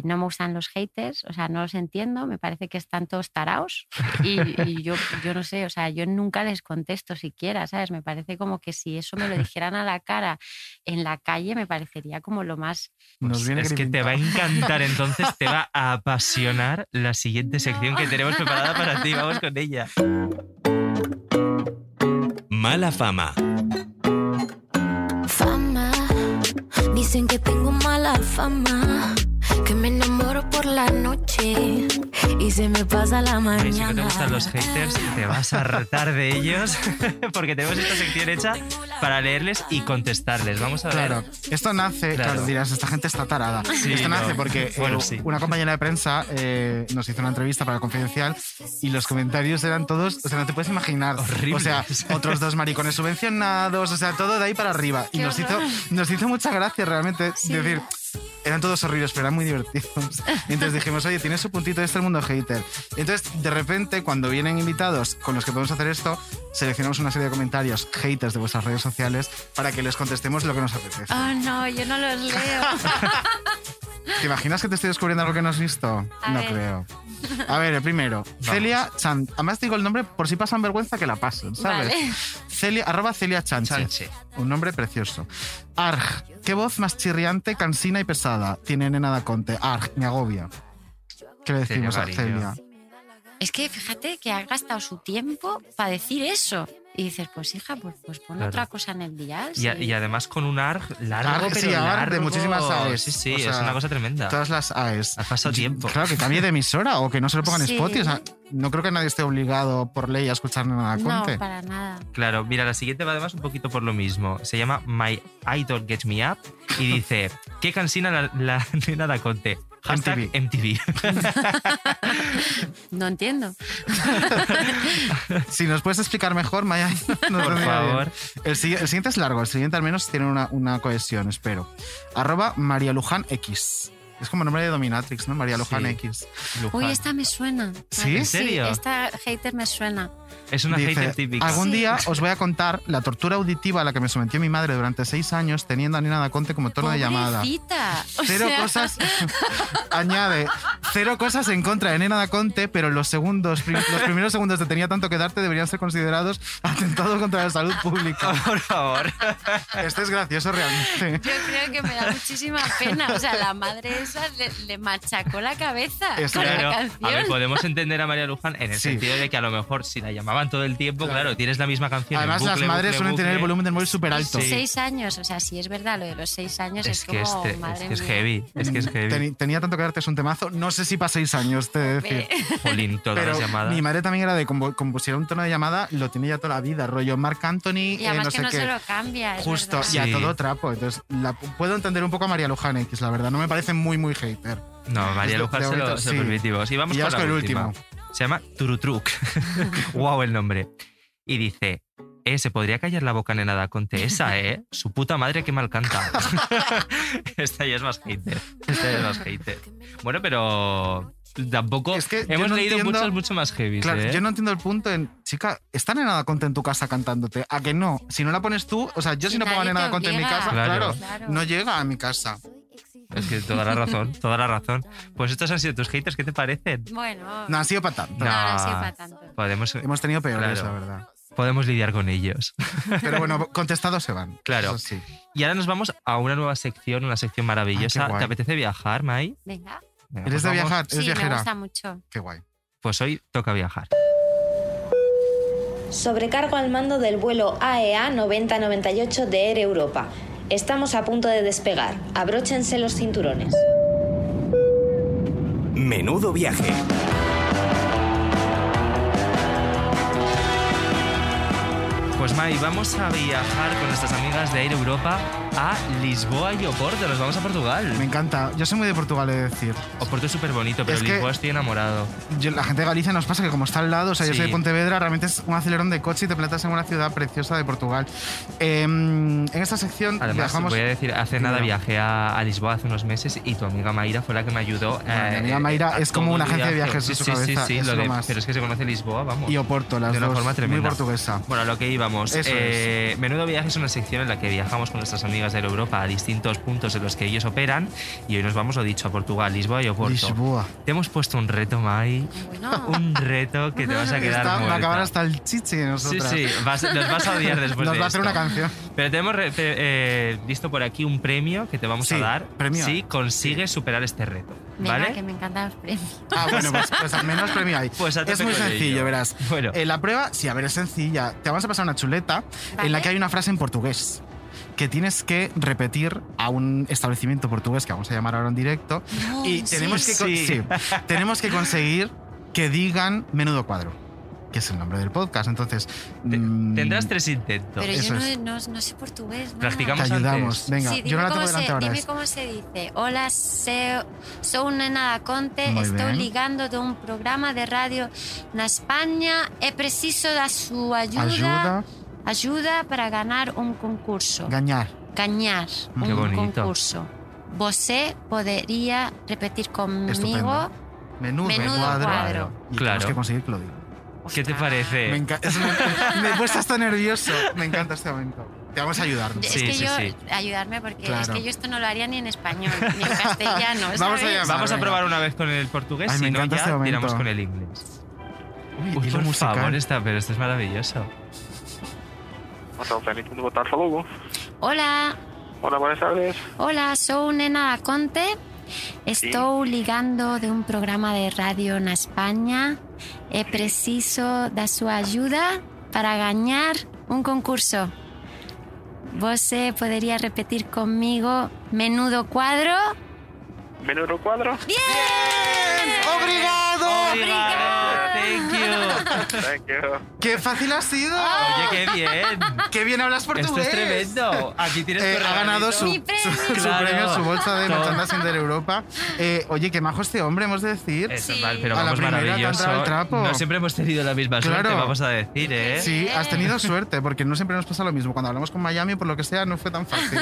No me gustan los haters, o sea, no los entiendo, me parece que están todos taraos y yo no sé, o sea, yo nunca les contesto siquiera, ¿sabes? Me parece como que si eso me lo dijeran a la cara en la calle me parecería como lo más... Nos viene es que te va a encantar, entonces te va a apasionar la siguiente sección que tenemos preparada para ti, vamos con ella. Mala fama. Fama, dicen que tengo mala fama. Que me enamoro por la noche y se me pasa la mañana. Si no te gustan los haters, te vas a hartar de ellos porque tenemos esta sección hecha para leerles y contestarles. Vamos a ver. Claro, esto nace, claro, dirás, esta gente está tarada. Sí, esto nace porque bueno, sí, una compañera de prensa nos hizo una entrevista para el Confidencial y los comentarios eran todos, o sea, no te puedes imaginar. Horrible. O sea, otros dos maricones subvencionados, o sea, todo de ahí para arriba. Y nos hizo mucha gracia realmente, sí, decir... Eran todos horribles, pero eran muy divertidos. Y entonces dijimos, oye, tiene su puntito de este mundo hater. Y entonces, de repente, cuando vienen invitados con los que podemos hacer esto, seleccionamos una serie de comentarios haters de vuestras redes sociales para que les contestemos lo que nos apetece. Oh, no, yo no los leo. ¿Te imaginas que te estoy descubriendo algo que no has visto? No creo. A ver, el primero. Vamos. Celia Chan. Además digo el nombre por si pasan vergüenza que la pasen, ¿sabes? Vale. Celia Chanche. Un nombre precioso. Arg. Qué voz más chirriante, cansina y pesada tiene Nena Daconte. Arg. Me agobia. ¿Qué le decimos a Celia? Es que fíjate que ha gastado su tiempo para decir eso. Y dices, pues hija, pues pon, claro, otra cosa en el dial. Sí. Y además con un ARG largo, pero sí, largo, de muchísimas AES. Sí, sí, o sea, es una cosa tremenda. Todas las AES. Ha pasado tiempo. Claro, que cambie de emisora o que no se lo pongan, sí, en Spotify. O sea, no creo que nadie esté obligado por ley a escuchar Nena Daconte. No, para nada. Claro, mira, la siguiente va además un poquito por lo mismo. Se llama My Idol Gets Me Up y dice, qué cansina la Nena Daconte. Hashtag MTV. No entiendo. Si nos puedes explicar mejor, Maya. Por favor. El siguiente es largo. El siguiente al menos tiene una cohesión, espero. @MariaLujanX. Es como nombre de dominatrix, ¿no? María Luján, sí. X. Luján. Uy, esta me suena. ¿Sí? ¿En serio? Sí, esta hater me suena. Es una hater típica. Algún día os voy a contar la tortura auditiva a la que me sometió mi madre durante 6 años teniendo a Nena Daconte como tono de llamada. Cero cosas... Añade, 0 cosas en contra de Nena Daconte, pero los primeros segundos de Tenía tanto que darte deberían ser considerados atentados contra la salud pública. Por favor. Esto es gracioso realmente. Yo creo que me da muchísima pena. O sea, la madre esa le machacó la cabeza con la canción. A ver, podemos entender a María Luján en el sentido de que a lo mejor si la llamaban todo el tiempo, claro, tienes la misma canción. Además, bucle, las madres suelen tener el volumen del móvil súper alto. 6 años, o sea, sí es verdad, lo de los 6 años es como... madre mía. Es heavy, es heavy. Tenía tanto que darte es un temazo, no sé si para 6 años, te decir. Jolín, todas pero las llamadas. Mi madre también era de compusiera un tono de llamada, lo tenía ya toda la vida, rollo Marc Anthony, y además no sé que no qué. Se lo cambia, justo, y a todo trapo. Entonces, puedo entender un poco a María Luján X, la verdad, no me parece muy hater. No, María Luján se lo permitimos. Y vamos con el último. Se llama Turutruc. Wow, el nombre. Y dice, se podría callar la boca Nena Daconte esa, su puta madre que mal canta. Esta ya es más hater. Bueno, pero tampoco es que hemos leído muchas mucho más heavy. Claro, yo no entiendo el punto en, chica, ¿está Nena Daconte en tu casa cantándote? ¿A que no? Si no la pones tú, o sea, yo si no pongo Nena Daconte en mi casa, claro, no llega a mi casa. Es que toda la razón. Pues estos han sido tus haters, ¿qué te parecen? Bueno... No han sido para tanto. Hemos tenido peores, la verdad. Podemos lidiar con ellos. Pero bueno, contestados se van. Claro. Sí. Y ahora nos vamos a una nueva sección, una sección maravillosa. ¿Te apetece viajar, Mai? Venga. ¿Eres de viajar? ¿Eres viajera? Me gusta mucho. Qué guay. Pues hoy toca viajar. Sobrecargo al mando del vuelo AEA 9098 de Air Europa. Estamos a punto de despegar. Abróchense los cinturones. Menudo viaje. Pues Mai, vamos a viajar con nuestras amigas de Air Europa a Lisboa y Oporto. Nos vamos a Portugal. Me encanta. Yo soy muy de Portugal, he de decir. Oporto es súper bonito, pero Lisboa estoy enamorado. La gente de Galicia nos pasa que como está al lado, o sea, yo soy de Pontevedra, realmente es un acelerón de coche y te plantas en una ciudad preciosa de Portugal. En esta sección además, viajamos... voy a decir, hace nada viajé a Lisboa hace unos meses y tu amiga Mayra fue la que me ayudó. Mi amiga Mayra es como una agencia de viajes en su cabeza. Sí, pero es que se conoce Lisboa, vamos. Y Oporto, las dos. De una forma tremenda. Muy portuguesa. Bueno, lo que íbamos. Menudo viaje es una sección en la que viajamos con nuestras amigas ligas de Europa, a distintos puntos en los que ellos operan, y hoy nos vamos, lo dicho, a Portugal, Lisboa y Oporto. Lisboa. Te hemos puesto un reto, Mai, bueno, un reto que te vas a quedar muerta. Va a acabar hasta el chiche de nosotras. Sí, sí, nos vas a odiar después. Nos va a hacer una canción. Pero te hemos visto por aquí un premio que te vamos a dar si consigues superar este reto. Venga, ¿vale? Que me encantan los premios. Ah, bueno, pues al menos premio hay. Pues es muy sencillo, verás. Bueno. La prueba, sí, a ver, es sencilla. Te vamos a pasar una chuleta, ¿vale?, en la que hay una frase en portugués que tienes que repetir a un establecimiento portugués que vamos a llamar ahora en directo. No, y tenemos que conseguir que digan Menudo Cuadro, que es el nombre del podcast. Entonces tendrás 3 intentos. Pero eso, yo no sé portugués. No. Practicamos. Te ayudamos. Venga, sí, yo no la tengo delante ahora. Dime cómo se dice. Hola, soy Nena Daconte. Muy estoy bien. Ligando de un programa de radio en España. He preciso de su ayuda para ganar un concurso. Gañar un concurso. Você podría repetir conmigo. Estupendo. Menudo cuadro. Y claro. Tenemos que conseguir que lo diga. ¿Qué te parece? Me he puesto hasta nervioso. Me encanta este momento. Te vamos a ayudar. Es que ayudarme porque es que yo esto no lo haría ni en español, ni en castellano. ¿Sabes? Vamos a probar una vez con el portugués y no ya este tiramos con el inglés. Uy, por musical. Favor, pero esto es maravilloso. Hola. Hola, buenas tardes. Hola, soy Nena Daconte. Estoy ligando de un programa de radio en España. He preciso de su ayuda para ganar un concurso. ¿Vos podría repetir conmigo Menudo Cuadro? ¿Menudo Cuadro? ¡Bien! ¡Obrigado! Thank you. Thank you. ¡Qué fácil ha sido! Oh. Oye, qué bien. ¡Qué bien hablas portugués! Esto es tremendo. Aquí tienes ha ganado su premio, su bolsa de merchandising de Europa. Oye, qué majo este hombre, hemos de decir. Eso, sí. Mal, pero a vamos, la primera tanto el trapo. No siempre hemos tenido la misma suerte, vamos a decir, ¿eh? Sí, has tenido suerte, porque no siempre nos pasa lo mismo. Cuando hablamos con Miami, por lo que sea, no fue tan fácil.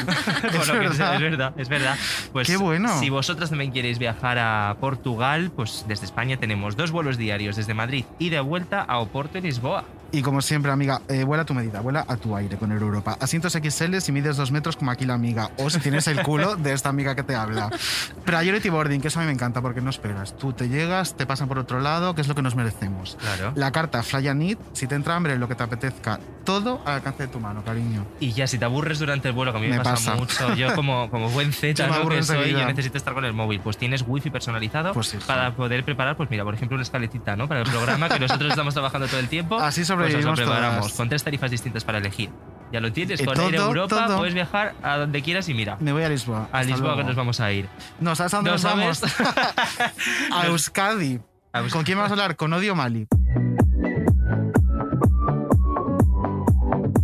Es verdad. Pues, qué bueno. Si vosotras también queréis viajar a Portugal, pues desde España tenemos 2 vuelos diarios desde Madrid y de vuelta a Oporto y Lisboa. Y como siempre, amiga, vuela a tu medida, vuela a tu aire con Air Europa. Asientos XL si mides 2 metros como aquí la amiga, o si tienes el culo de esta amiga que te habla. Priority boarding, que eso a mí me encanta porque no esperas. Tú te llegas, te pasan por otro lado, que es lo que nos merecemos. Claro. La carta Fly and Eat, si te entra hambre, lo que te apetezca, todo al alcance de tu mano, cariño. Y ya, si te aburres durante el vuelo, que a mí me pasa mucho, yo como buen Z, ¿no?, que soy, yo necesito estar con el móvil, pues tienes wifi personalizado para poder preparar, pues mira, por ejemplo, una escaletita, ¿no?, para el programa que nosotros estamos trabajando todo el tiempo. Así sobrevivimos, pues lo preparamos todas, con 3 tarifas distintas para elegir. Ya lo tienes, con Air Europa puedes viajar a donde quieras y mira. Me voy a Lisboa. A Lisboa luego, que nos vamos a ir. ¿No sabes a dónde nos vamos? A Euskadi. ¿Con quién vas a hablar? Con Odio Mali.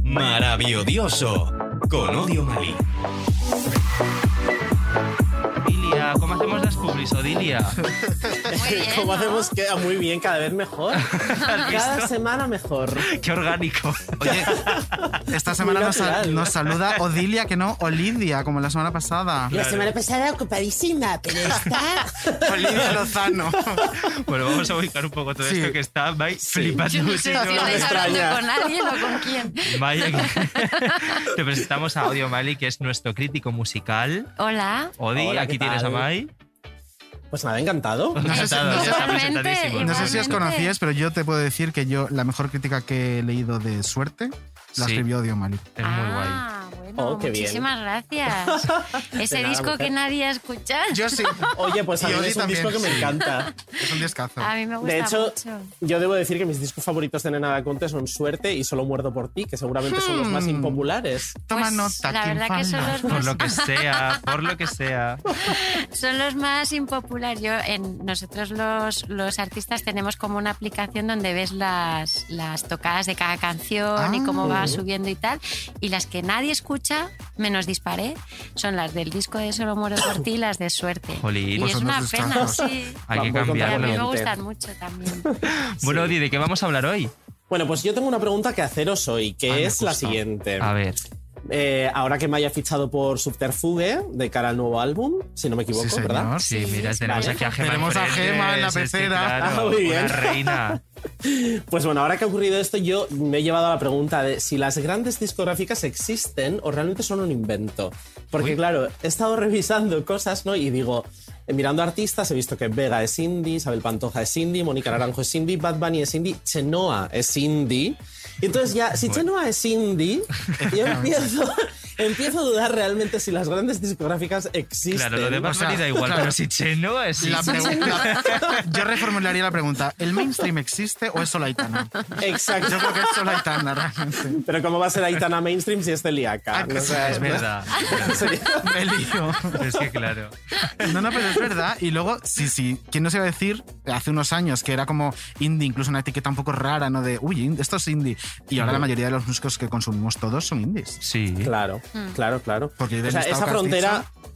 Maravilloso. Con Odio Mali. ¿Cómo hacemos las publis, Odilia? ¿Cómo hacemos? Queda muy bien, cada vez mejor. Cada semana mejor. ¡Qué orgánico! Oye, esta semana nos saluda Odilia, que no Olivia, como la semana pasada. La semana pasada ocupadísima, pero está... Olivia Lozano. Bueno, vamos a ubicar un poco todo esto que está Mai flipando. Yo no sé si lo estáis hablando con alguien o con quién. Mai, te presentamos a Odio Mali, que es nuestro crítico musical. Hola. Odi, aquí tienes a Mai. Pues nada, encantado. No sé si os conocíais, pero yo te puedo decir que la mejor crítica que he leído de Suerte la escribió Odio Mali. Es muy guay. Bueno, qué muchísimas gracias. Ese disco que nadie ha escuchado. Yo sí. Oye, pues a mí es un disco que me encanta. Es un discazo. A mí me gusta mucho. Yo debo decir que mis discos favoritos de Nena Daconte son Suerte y Solo Muerdo por Ti, que seguramente son los más impopulares. Toma nota, la verdad que son los más... Por lo que sea. Son los más impopulares. Nosotros los artistas tenemos como una aplicación donde ves las tocadas de cada canción y cómo va subiendo y tal. Y las que nadie escucha, menos disparé, son las del disco de Solo Muero por Ti y las de Suerte. Jolín, y pues es una pena, sí. Hay que cambiarlo. A mí me gustan mucho también. Bueno, Odi, ¿de qué vamos a hablar hoy? Bueno, pues yo tengo una pregunta que haceros hoy, que es la siguiente. A ver. Ahora que me haya fichado por Subterfuge de cara al nuevo álbum, si no me equivoco, sí, ¿verdad? Sí, mira, tenemos aquí a Gema. Tenemos a Gema en la pecera. Claro, muy bien. Una reina. Pues bueno, ahora que ha ocurrido esto, yo me he llevado a la pregunta de si las grandes discográficas existen o realmente son un invento. Porque, claro, he estado revisando cosas, ¿no? Y digo, mirando artistas, he visto que Vega es indie, Isabel Pantoja es indie, Mónica Naranjo es indie, Bad Bunny es indie, Chenoa es indie. Entonces ya, si Chenoa es indie, yo empiezo a dudar realmente si las grandes discográficas existen. Claro, lo de Bad Bunny da igual, claro, pero si Chenoa es indie... Yo reformularía la pregunta, ¿el mainstream existe o es solo Aitana? Exacto. Yo creo que es solo Aitana, realmente. Pero ¿cómo va a ser Aitana mainstream si es celíaca? No sé, es verdad. ¿No? Me lío. Es que claro. No, pero es verdad. Y luego, sí, ¿quién nos iba a decir hace unos años que era como indie, incluso una etiqueta un poco rara, ¿no? De, uy, esto es indie. Y ahora la mayoría de los músicos que consumimos todos son indies. Sí. Claro, claro. Porque o sea,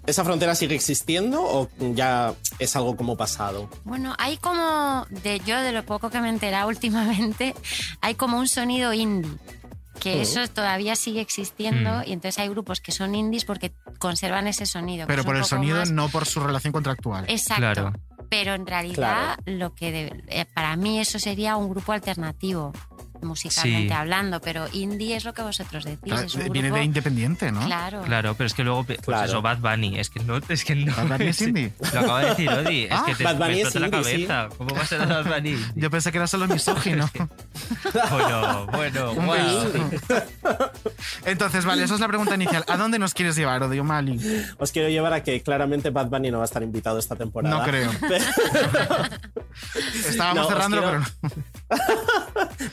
¿esa frontera sigue existiendo o ya es algo como pasado? Bueno, hay como, de lo poco que me he enterado últimamente, hay como un sonido indie. Que eso todavía sigue existiendo y entonces hay grupos que son indies porque conservan ese sonido. Pero por el sonido, más... no por su relación contractual. Exacto. Claro. Pero en realidad, lo que para mí eso sería un grupo alternativo, musicalmente hablando, pero indie es lo que vosotros decís. Claro, es un viene grupo... de independiente, ¿no? Claro, pero es que luego, pues eso, Bad Bunny, es que no. Bad Bunny es indie. Lo acaba de decir Odi, es que te explotó la cabeza. Sí. ¿Cómo va a ser Bad Bunny? Yo pensé que era solo misógino. Bueno. Entonces, vale, esa es la pregunta inicial. ¿A dónde nos quieres llevar, Odio Mali? Os quiero llevar a que claramente Bad Bunny no va a estar invitado esta temporada. No creo. Estábamos cerrándolo, pero no.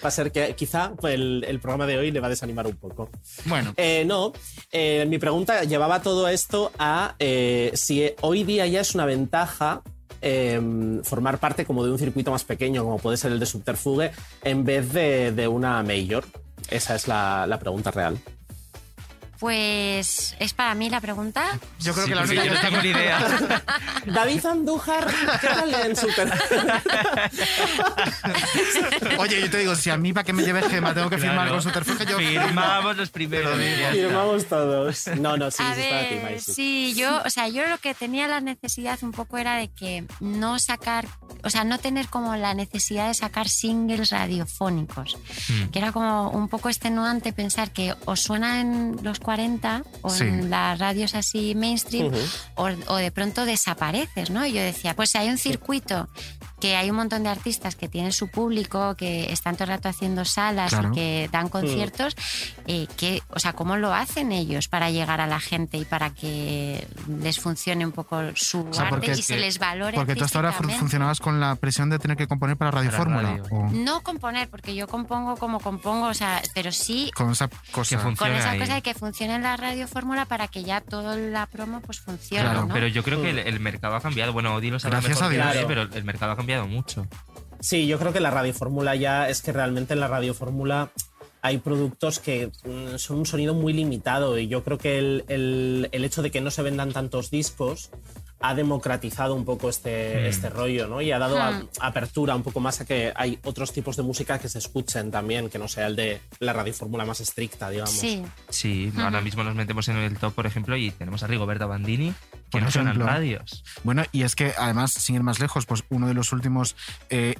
Va a ser que quizá el programa de hoy le va a desanimar un poco. Bueno. Mi pregunta llevaba todo esto a si hoy día ya es una ventaja formar parte como de un circuito más pequeño, como puede ser el de Subterfuge, en vez de una major. Esa es la pregunta real. Pues es para mí la pregunta. Yo creo que la única que tengo ni idea. David Andújar, ¿qué tal en Super? Oye, yo te digo, si a mí para que me lleve Gema tengo que firmar con Subterfuge, yo firmamos los primeros días. Firmamos todos. Sí, a ver, sí, yo lo que tenía la necesidad un poco era de que no sacar, o sea, no tener como la necesidad de sacar singles radiofónicos, que era como un poco extenuante pensar que os suenan los 40 o en las radios así mainstream o de pronto desapareces, ¿no? Y yo decía, pues hay un circuito que hay un montón de artistas que tienen su público, que están todo el rato haciendo salas y que dan conciertos, ¿cómo lo hacen ellos para llegar a la gente y para que les funcione un poco su arte y se les valore? Porque tú hasta ahora funcionabas con la presión de tener que componer para Radio Fórmula. No componer, porque yo compongo, o sea, pero sí con esa cosa, de que funcione en la Radio Fórmula para que ya toda la promo pues funcione. Claro, ¿no? Pero yo creo que el mercado ha cambiado. Bueno, Odi lo sabe mejor que nadie, pero el mercado ha cambiado mucho. Sí, yo creo que la Radio Fórmula ya es que realmente en la Radio Fórmula hay productos que son un sonido muy limitado y yo creo que el hecho de que no se vendan tantos discos ha democratizado un poco este rollo, ¿no? Y ha dado apertura un poco más a que hay otros tipos de música que se escuchen también, que no sea el de la radiofórmula más estricta, digamos. Sí, ahora mismo nos metemos en el top, por ejemplo, y tenemos a Rigoberta Bandini, que no suenan radios. Bueno, y es que además, sin ir más lejos, pues uno de los últimos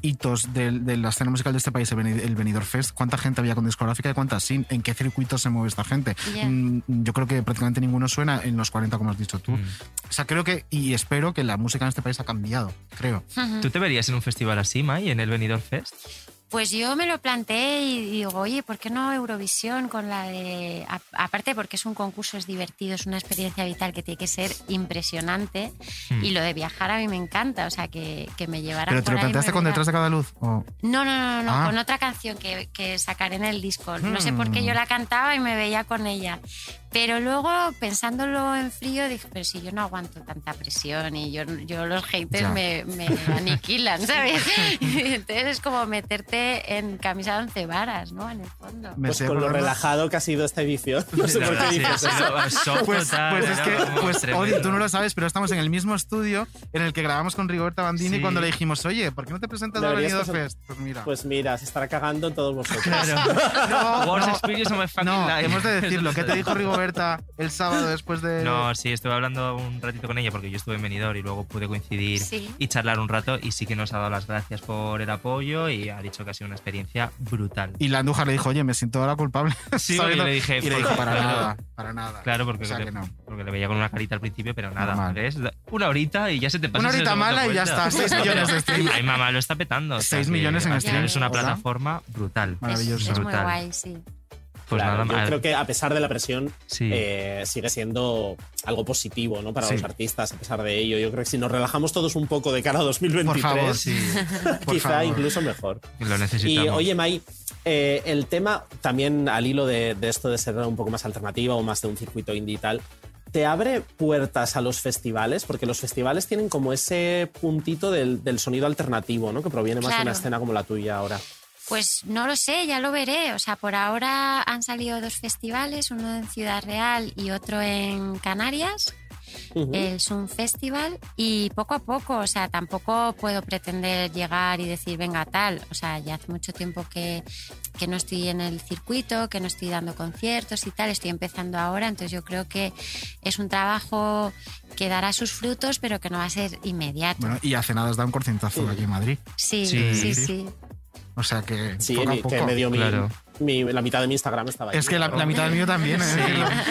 hitos de la escena musical de este país, el Benidorm Fest, ¿cuánta gente había con discográfica y cuántas sin? ¿En qué circuito se mueve esta gente? Yo creo que prácticamente ninguno suena en los 40, como has dicho tú. O sea, creo que... Y espero que la música en este país ha cambiado, creo. ¿Tú te verías en un festival así, Mai, en el Benidorm Fest? Pues yo me lo planteé y digo, oye, ¿por qué no Eurovisión con la de...? Aparte porque es un concurso, es divertido, es una experiencia vital que tiene que ser impresionante y lo de viajar a mí me encanta, o sea, que me llevara por ahí. ¿Pero te lo planteaste con Detrás de cada luz? ¿O? No, con otra canción que sacaré en el disco. No sé por qué yo la cantaba y me veía con ella. Pero luego, pensándolo en frío, dije, pero si yo no aguanto tanta presión y yo los haters me aniquilan, ¿sabes? Entonces es como meterte en camisa de 11 varas, ¿no? En el fondo. Pues con lo relajado que ha sido esta edición. No sé por qué dices eso. Pues es que, Odio, tú no lo sabes, pero estamos en el mismo estudio en el que grabamos con Rigoberta Bandini cuando le dijimos, oye, ¿por qué no te presentas a Benidorm Fest? Pues mira, se estará cagando en todos vosotros. Claro. No, hemos de decirlo. ¿Qué te dijo Rigoberta el sábado después de...? No, sí, estuve hablando un ratito con ella porque yo estuve en Benidorm y luego pude coincidir y charlar un rato, y sí que nos ha dado las gracias por el apoyo y ha dicho que ha sido una experiencia brutal. Y la Andújar le dijo, oye, me siento ahora culpable. Sí, y le dije... Y le dijo, para nada. Claro, porque, o sea, que no. Porque le veía con una carita al principio, pero nada. ¿Ves? Una horita y ya se te pasa. Una horita mala y ya está. 6 millones de streams. Ay, mamá, lo está petando. 6 millones en streams. Es una plataforma brutal. Maravillosa. Es muy guay, sí. Pues claro, nada más. Yo creo que a pesar de la presión sigue siendo algo positivo, ¿no? Para los artistas, a pesar de ello. Yo creo que si nos relajamos todos un poco de cara a 2023, por favor, quizá incluso mejor. Lo necesitamos. Y oye, Mai, el tema también al hilo de esto de ser un poco más alternativa o más de un circuito indie y tal, ¿te abre puertas a los festivales? Porque los festivales tienen como ese puntito del sonido alternativo, ¿no? Que proviene más de una escena como la tuya ahora. Pues no lo sé, ya lo veré. O sea, por ahora han salido 2 festivales, uno en Ciudad Real y otro en Canarias, el Sun Festival, y poco a poco, o sea, tampoco puedo pretender llegar y decir, venga, tal. O sea, ya hace mucho tiempo que no estoy en el circuito, que no estoy dando conciertos y tal, estoy empezando ahora, entonces yo creo que es un trabajo que dará sus frutos, pero que no va a ser inmediato. Bueno, y hace nada has dado un conciertazo aquí en Madrid. Sí. O sea que poco a poco. Que me dio la mitad de mi Instagram estaba ahí. Es que la mitad del mío también.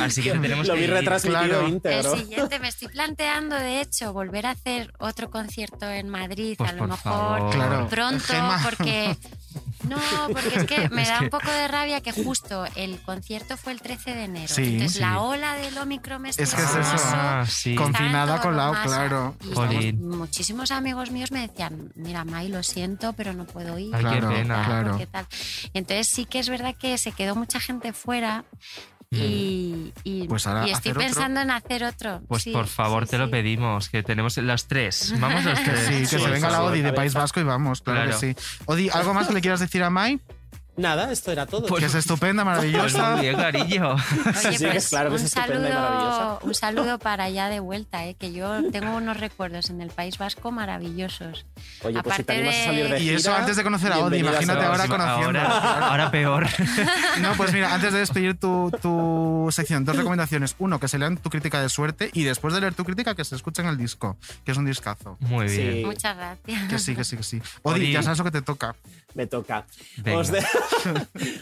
Así que tenemos lo vi retransmitido íntegro. El siguiente, me estoy planteando, de hecho, volver a hacer otro concierto en Madrid, pues a lo mejor pronto, Gema. Porque es que me da un poco de rabia que justo el concierto fue el 13 de enero. Sí, entonces la ola del Omicron confinada con la O, claro. Y muchísimos amigos míos me decían, mira, Mai, lo siento, pero no puedo ir. Ay, qué pena, claro. Entonces sí que es verdad que se quedó mucha gente fuera. Y estoy pensando en hacer otro. Pues por favor, te lo pedimos, que tenemos los 3. Vamos los 3. Que se venga la Odi de País Vasco y vamos, claro que sí. Odi, ¿algo más que le quieras decir a Mai? Nada, esto era todo. Pues, que es estupenda, maravillosa. Pues, cariño. Oye, pues claro, un saludo, para allá de vuelta, que yo tengo unos recuerdos en el País Vasco maravillosos. Oye, pues si te animas a salir de gira, y eso antes de conocer a Odi, imagínate ahora conociendo. Ahora peor. No, pues mira, antes de despedir tu sección, 2 recomendaciones. 1, que se lean tu crítica de suerte, y después de leer tu crítica, que se escuchen el disco, que es un discazo. Muy bien. Sí. Muchas gracias. Que sí. Odi, ya sabes lo que te toca. Me toca.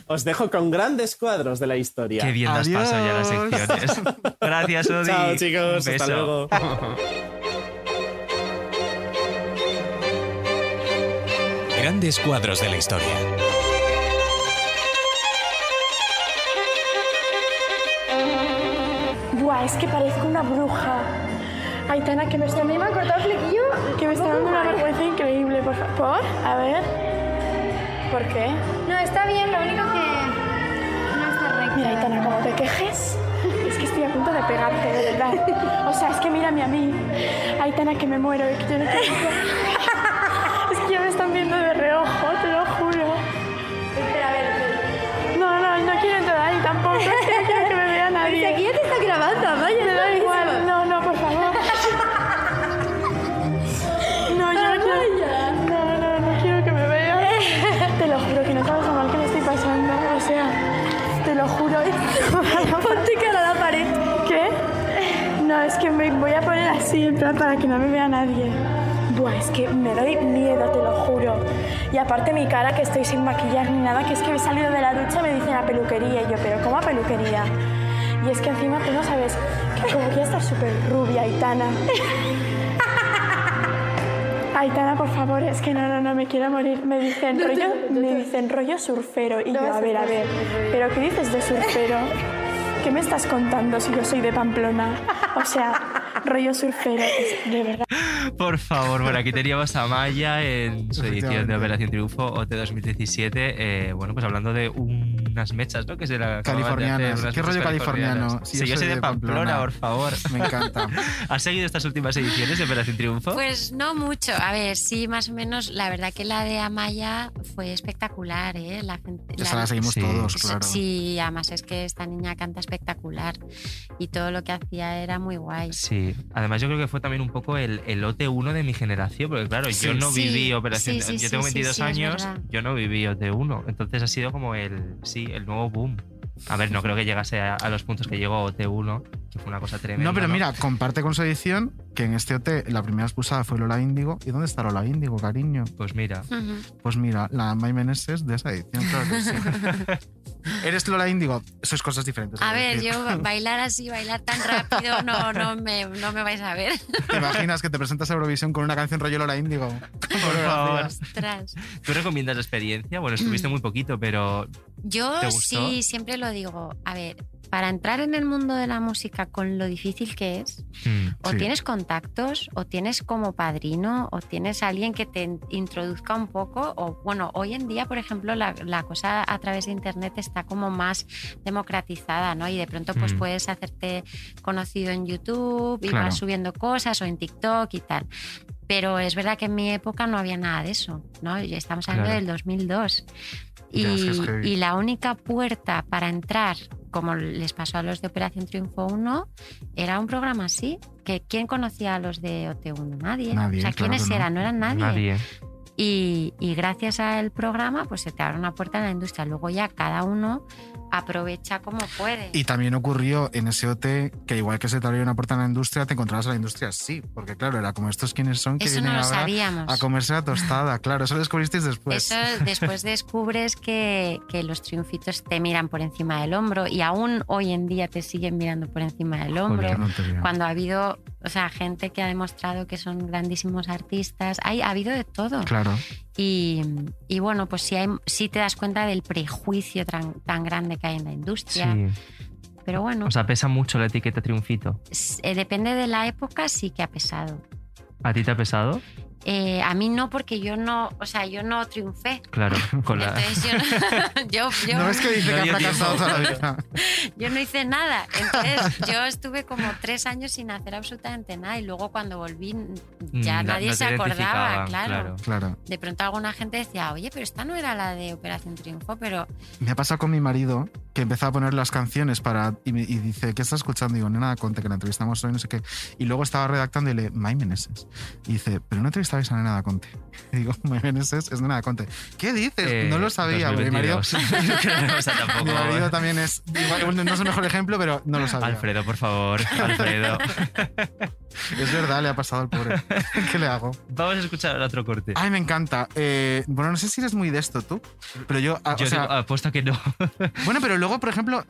Os dejo con grandes cuadros de la historia. Qué bien las paso ya las secciones. Gracias, Odi. Chao, chicos. Beso. Hasta luego. Grandes cuadros de la historia. Buah, es que parezco una bruja. Aitana, que me está... Me ha cortado el flequillo. Que me está dando una vergüenza increíble, por favor. A ver... ¿Por qué? No, está bien, lo único que no está recto. Mira, Aitana, como te quejes, es que estoy a punto de pegarte, de verdad. O sea, es que mírame a mí. Aitana, que me muero, que yo no te digo. Es que ya me están viendo de reojo, te lo juro. Espera, a ver. No quiero entrar ahí tampoco, es que no quiero que me vea nadie. Pero si aquí ya te está grabando, vaya. Me da igual, eso. No, por favor. No, yo no quiero... Ponte cara a la pared. ¿Qué? No, es que me voy a poner así, en plan, para que no me vea nadie. Buah, es que me doy miedo, te lo juro. Y aparte mi cara, que estoy sin maquillar ni nada, que es que he salido de la ducha, me dicen a peluquería. Y yo, ¿pero cómo a peluquería? Y es que encima tú no sabes, que como que estás súper rubia, Aitana. Aitana, por favor, es que no, me quiero morir. Me dicen rollo surfero. Y yo, a ver, ¿pero qué dices de surfero? ¿Qué me estás contando si yo soy de Pamplona? O sea, rollo surfero, es de verdad. Por favor, bueno, aquí teníamos a Maya en su edición de Operación Triunfo, OT 2017, bueno, pues hablando de un unas mechas, ¿no? Que se la californianas. De hacer, ¿qué rollo californiano? Si yo soy de Pamplona, por favor. Me encanta. ¿Has seguido estas últimas ediciones de Operación Triunfo? Pues no mucho. A ver, sí, más o menos. La verdad que la de Amaya fue espectacular, ¿eh? La gente, esa la seguimos todos, claro. Sí, además es que esta niña canta espectacular y todo lo que hacía era muy guay. Sí, además yo creo que fue también un poco el OT1 de mi generación, porque claro, sí, yo no viví Operación... Sí, yo tengo 22 años, yo no viví OT1, entonces ha sido como el nuevo boom. A ver, no creo que llegase a los puntos que llegó OT1, que fue una cosa tremenda. No, pero mira, comparte con su edición que en este OT la primera expulsada fue Lola Índigo. ¿Y dónde está Lola Índigo, cariño? Pues mira. Uh-huh. Pues mira, la Mai Meneses de esa edición. Claro que sí. ¿Eres Lola Índigo? Eso es cosas diferentes. A ver, yo bailar así, bailar tan rápido, no me vais a ver. ¿Te imaginas que te presentas a Eurovisión con una canción rollo Lola Índigo? Por favor. Ostras. ¿Tú recomiendas la experiencia? Bueno, estuviste muy poquito, pero... Yo sí, siempre lo digo. A ver, para entrar en el mundo de la música con lo difícil que es, tienes contactos, o tienes como padrino, o tienes alguien que te introduzca un poco, o bueno, hoy en día, por ejemplo, la cosa a través de internet está como más democratizada, ¿no? Y de pronto pues puedes hacerte conocido en YouTube y vas subiendo cosas, o en TikTok y tal. Pero es verdad que en mi época no había nada de eso, ¿no? Estamos hablando del 2002. Y la única puerta para entrar, como les pasó a los de Operación Triunfo 1, era un programa así, que ¿quién conocía a los de OT1? Nadie. O sea, ¿quiénes eran? No eran nadie. Y gracias al programa pues se te abre una puerta en la industria. Luego ya cada uno aprovecha como puede. Y también ocurrió en ese OT que igual que se te abrió una puerta en la industria, te encontrabas en la industria, sí, porque claro, era como estos quiénes son, que eso vienen no ahora sabíamos. A comerse la tostada. Claro, eso lo descubristeis después. Eso después descubres que los triunfitos te miran por encima del hombro, y aún hoy en día te siguen mirando por encima del hombro. Joder, no, cuando ha habido, o sea, gente que ha demostrado que son grandísimos artistas, ha habido de todo. Claro. Y bueno, pues sí te das cuenta del prejuicio tan grande que hay en la industria. Sí. Pero bueno. O sea, ¿pesa mucho la etiqueta triunfito? Depende de la época, sí que ha pesado. ¿A ti te ha pesado? A mí no, porque yo no triunfé. Claro. Con la... Entonces yo no es que dice que ha fracasado toda la vida. Yo no hice nada. Entonces yo estuve como 3 años sin hacer absolutamente nada, y luego cuando volví ya nadie se acordaba. Claro. De pronto alguna gente decía, oye, pero esta no era la de Operación Triunfo, pero... Me ha pasado con mi marido, que empezó a poner las canciones y dice, ¿qué estás escuchando? Y digo, Nena Daconte, que la entrevistamos hoy, no sé qué. Y luego estaba redactando y le Mai Meneses. Y dice, pero no entrevistabais a Nena Daconte. Y digo, Mai Meneses es Nena Daconte. ¿Qué dices? No lo sabía. Mi marido, mi marido también es... Igual, no es el mejor ejemplo, pero no lo sabía. Alfredo, por favor. Alfredo. Es verdad, le ha pasado al pobre. ¿Qué le hago? Vamos a escuchar el otro corte. Ay, me encanta. Bueno, no sé si eres muy de esto tú, pero apuesto que no. Bueno, pero luego, por ejemplo,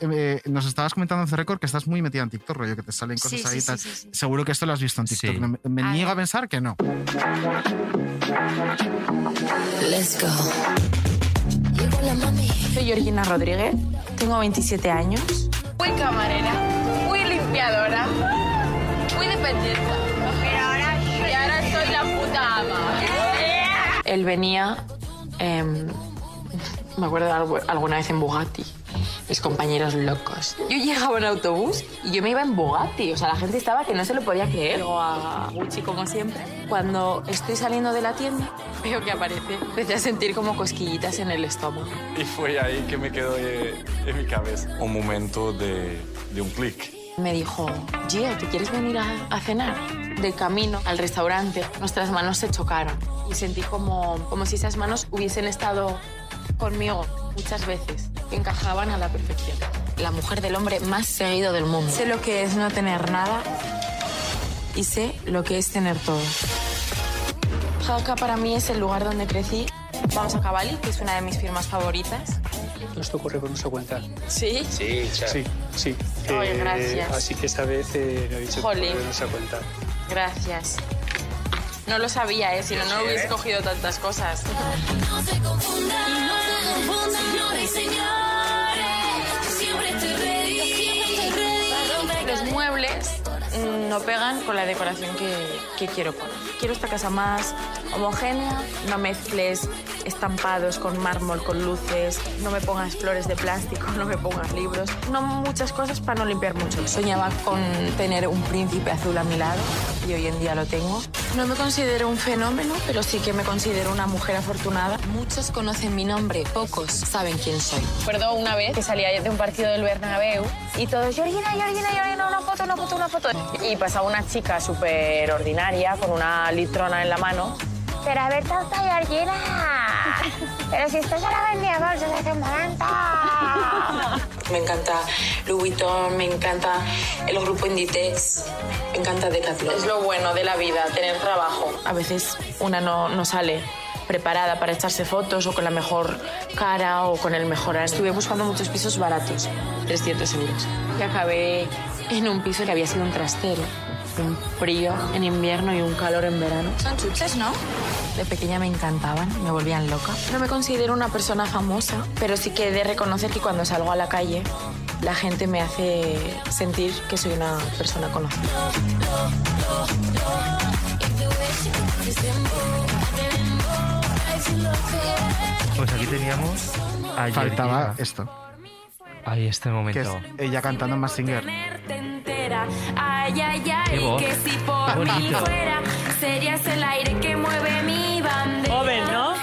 nos estabas comentando en C-Record que estás muy metida en TikTok, rollo, que te salen cosas ahí y tal. Sí. Seguro que esto lo has visto en TikTok. Sí. Me niego a pensar que no. Let's go. Llegó la mami. Soy Georgina Rodríguez, tengo 27 años. Fui camarera, fui limpiadora. Muy dependiente. Pero ahora soy la puta ama. Él venía, me acuerdo alguna vez en Bugatti, mis compañeros locos. Yo llegaba en autobús y yo me iba en Bugatti. O sea, la gente estaba que no se lo podía creer. Luego a Gucci, como siempre. Cuando estoy saliendo de la tienda, veo que aparece. Empecé a sentir como cosquillitas en el estómago. Y fue ahí que me quedó en mi cabeza. Un momento de un clic. Me dijo, Gia, ¿te quieres venir a cenar? De camino al restaurante, nuestras manos se chocaron. Y sentí como si esas manos hubiesen estado conmigo muchas veces. Encajaban a la perfección. La mujer del hombre más seguido del mundo. Sé lo que es no tener nada y sé lo que es tener todo. Jaca para mí es el lugar donde crecí. Vamos a Cavalli, que es una de mis firmas favoritas. Nuestro currículum se cuenta. ¿Sí? Sí. Oye, gracias. Así que esta vez me ha dicho que no se cuenta. Gracias. No lo sabía, si no, no hubiese cogido tantas cosas. No se confundan, señores y señores. Siempre estoy ready. Los muebles no pegan con la decoración que quiero poner. Quiero esta casa más homogénea, no mezcles estampados con mármol, con luces, no me pongas flores de plástico, no me pongas libros, no muchas cosas para no limpiar mucho. Soñaba con tener un príncipe azul a mi lado y hoy en día lo tengo. No me considero un fenómeno, pero sí que me considero una mujer afortunada. Muchos conocen mi nombre, pocos saben quién soy. Recuerdo una vez que salía de un partido del Bernabéu y todos, Georgina, Georgina, Georgina, una foto, una foto, una foto. Y pasaba una chica súper ordinaria con una litrona en la mano. Pero a ver, tonta Georgina, pero si esto solo vendía bolsas de Sembranta. Me encanta Louis Vuitton, me encanta el grupo Inditex, me encanta Decathlon. Es lo bueno de la vida, tener trabajo. A veces una no sale preparada para echarse fotos o con la mejor cara o con el mejor ánimo. Estuve buscando muchos pisos baratos, 300 euros. Y acabé en un piso que había sido un trastero. Un frío en invierno y un calor en verano. Son chuches, ¿no? De pequeña me encantaban, me volvían loca. No me considero una persona famosa, pero sí que he de reconocer que cuando salgo a la calle, la gente me hace sentir que soy una persona conocida. Pues aquí teníamos a faltaba esto. Ahí este momento. Que es ella cantando en Mask Singer. Ay, ay, ay, que si por mí fuera serías el aire que mueve mi bandera. Joven, ¿no?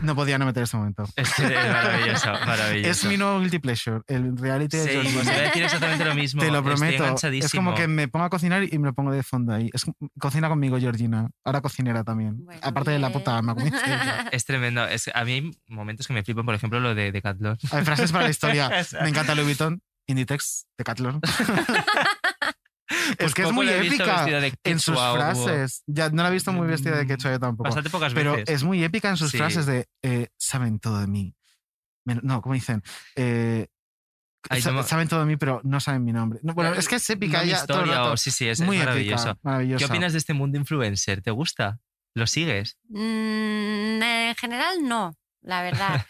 No podía no meter ese momento. Es maravilloso, maravilloso. Es mi nuevo guilty pleasure, el reality de George. Sí, pues voy a decir exactamente lo mismo. Te lo prometo. Es como que me pongo a cocinar y me lo pongo de fondo ahí. Es, cocina conmigo, Georgina. Ahora cocinera también. Bueno, aparte bien. De la puta alma. Es tremendo. Es, a mí hay momentos que me flipan, por ejemplo, lo de Decathlon. Hay frases para la historia. Me encanta Louis Vuitton, Inditex, Decathlon. Pues es que es muy épica en sus frases. Ya no la he visto muy vestida de quechua yo tampoco. Bastante pocas veces. Pero es muy épica en sus frases de saben todo de mí. No, ¿cómo dicen? Saben todo de mí, pero no saben mi nombre. No, bueno, es que es épica ya todo el rato. Sí, es muy maravilloso. Épica, ¿qué opinas de este mundo influencer? ¿Te gusta? ¿Lo sigues? En general no, la verdad.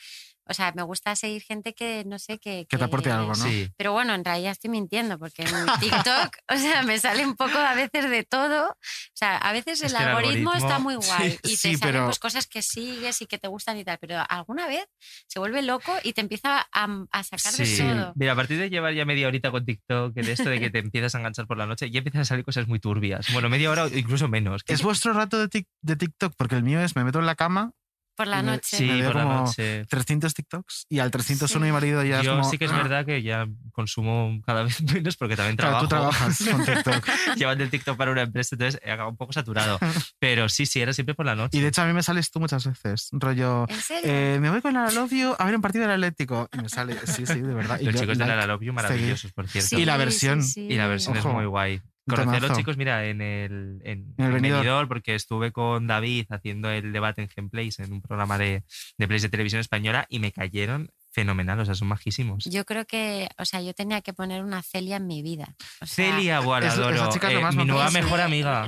O sea, me gusta seguir gente que, no sé, que te aporte algo, ¿no? Sí. Pero bueno, en realidad estoy mintiendo, porque en TikTok, o sea, me sale un poco a veces de todo. O sea, a veces el algoritmo está muy guay y te salen pues, cosas que sigues y que te gustan y tal, pero alguna vez se vuelve loco y te empieza a sacar de todo. Mira, a partir de llevar ya media horita con TikTok, de esto de que te empiezas a enganchar por la noche, ya empiezan a salir cosas muy turbias. Bueno, media hora o incluso menos. ¿Es vuestro rato de TikTok? Porque el mío es, me meto en la cama... Por la noche. Sí, me por la noche. 300 TikToks y al 301 mi marido ya... Yo es como, sí que es verdad que ya consumo cada vez menos porque también trabajo. Claro, tú trabajas con TikTok. Llevando el TikTok para una empresa, entonces he acabado un poco saturado. Pero sí, era siempre por la noche. Y de hecho a mí me sales tú muchas veces, rollo... ¿En serio? Me voy con la Love You a ver un partido del Atlético. Y me sale, sí, de verdad. Los chicos de la Love You maravillosos, por cierto. Sí, y la versión. Sí. Y la versión es muy guay. Conocí a los chicos, mira, en el Benidorm, porque estuve con David haciendo el debate en GemPlays, en un programa de Plays de televisión española, y me cayeron fenomenal, o sea, son majísimos. Yo creo que, o sea, yo tenía que poner una Celia en mi vida. O sea, Celia Guardiola, mi nueva mejor amiga.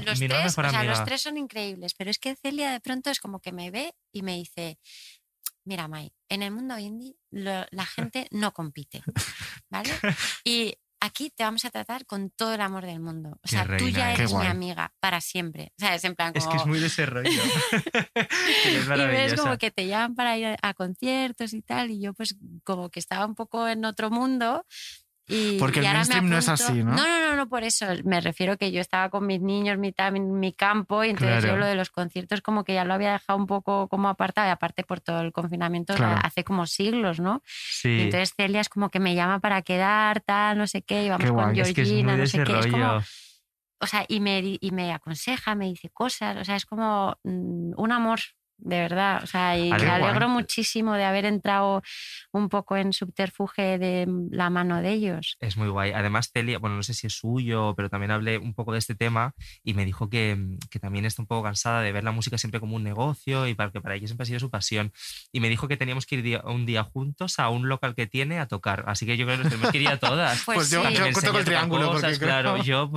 Los tres son increíbles, pero es que Celia de pronto es como que me ve y me dice... Mira, Mai, en el mundo indie la gente no compite, ¿vale? Y... Aquí te vamos a tratar con todo el amor del mundo. O sea, tú ya eres mi amiga para siempre. O sea, es en plan como... Es que es muy de ese rollo. Es maravillosa. Y ves como que te llaman para ir a conciertos y tal. Y yo pues como que estaba un poco en otro mundo. Y, porque y el mainstream no es así, ¿no? No, por eso. Me refiero que yo estaba con mis niños, mi campo, y entonces yo lo de los conciertos como que ya lo había dejado un poco como apartado, y aparte por todo el confinamiento hace como siglos, ¿no? Sí. Y entonces Celia es como que me llama para quedar, tal, no sé qué, y vamos con Georgina, no sé qué. Es como... O sea, y me aconseja, me dice cosas, o sea, es como un amor... De verdad, o sea, y me alegro muchísimo de haber entrado un poco en Subterfuge de la mano de ellos. Es muy guay. Además, Celia, bueno, no sé si es suyo, pero también hablé un poco de este tema y me dijo que también está un poco cansada de ver la música siempre como un negocio y que para ella siempre ha sido su pasión. Y me dijo que teníamos que ir un día juntos a un local que tiene a tocar. Así que yo creo que nos tenemos que ir a todas. Pues yo toco el triángulo. Cosas, claro, yo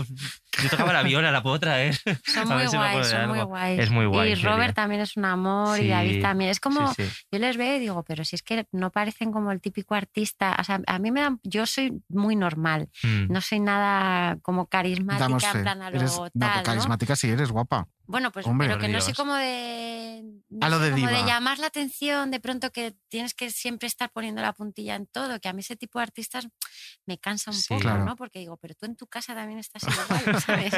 tocaba la viola, la puedo traer. Son muy guays, son muy guays. Es muy guay. Y Robert también es un amor. Y David también. Es como, yo les veo y digo, pero si es que no parecen como el típico artista. O sea, a mí me dan... Yo soy muy normal. No soy nada como carismática, en plan a lo tal, ¿no? Carismática sí eres, guapa. Bueno, pues hombre, pero que Dios. No sé cómo de, no sé cómo de llamar la atención, de pronto que tienes que siempre estar poniendo la puntilla en todo, que a mí ese tipo de artistas me cansa un poco, claro. ¿no? Porque digo, pero tú en tu casa también estás igual, ¿sabes?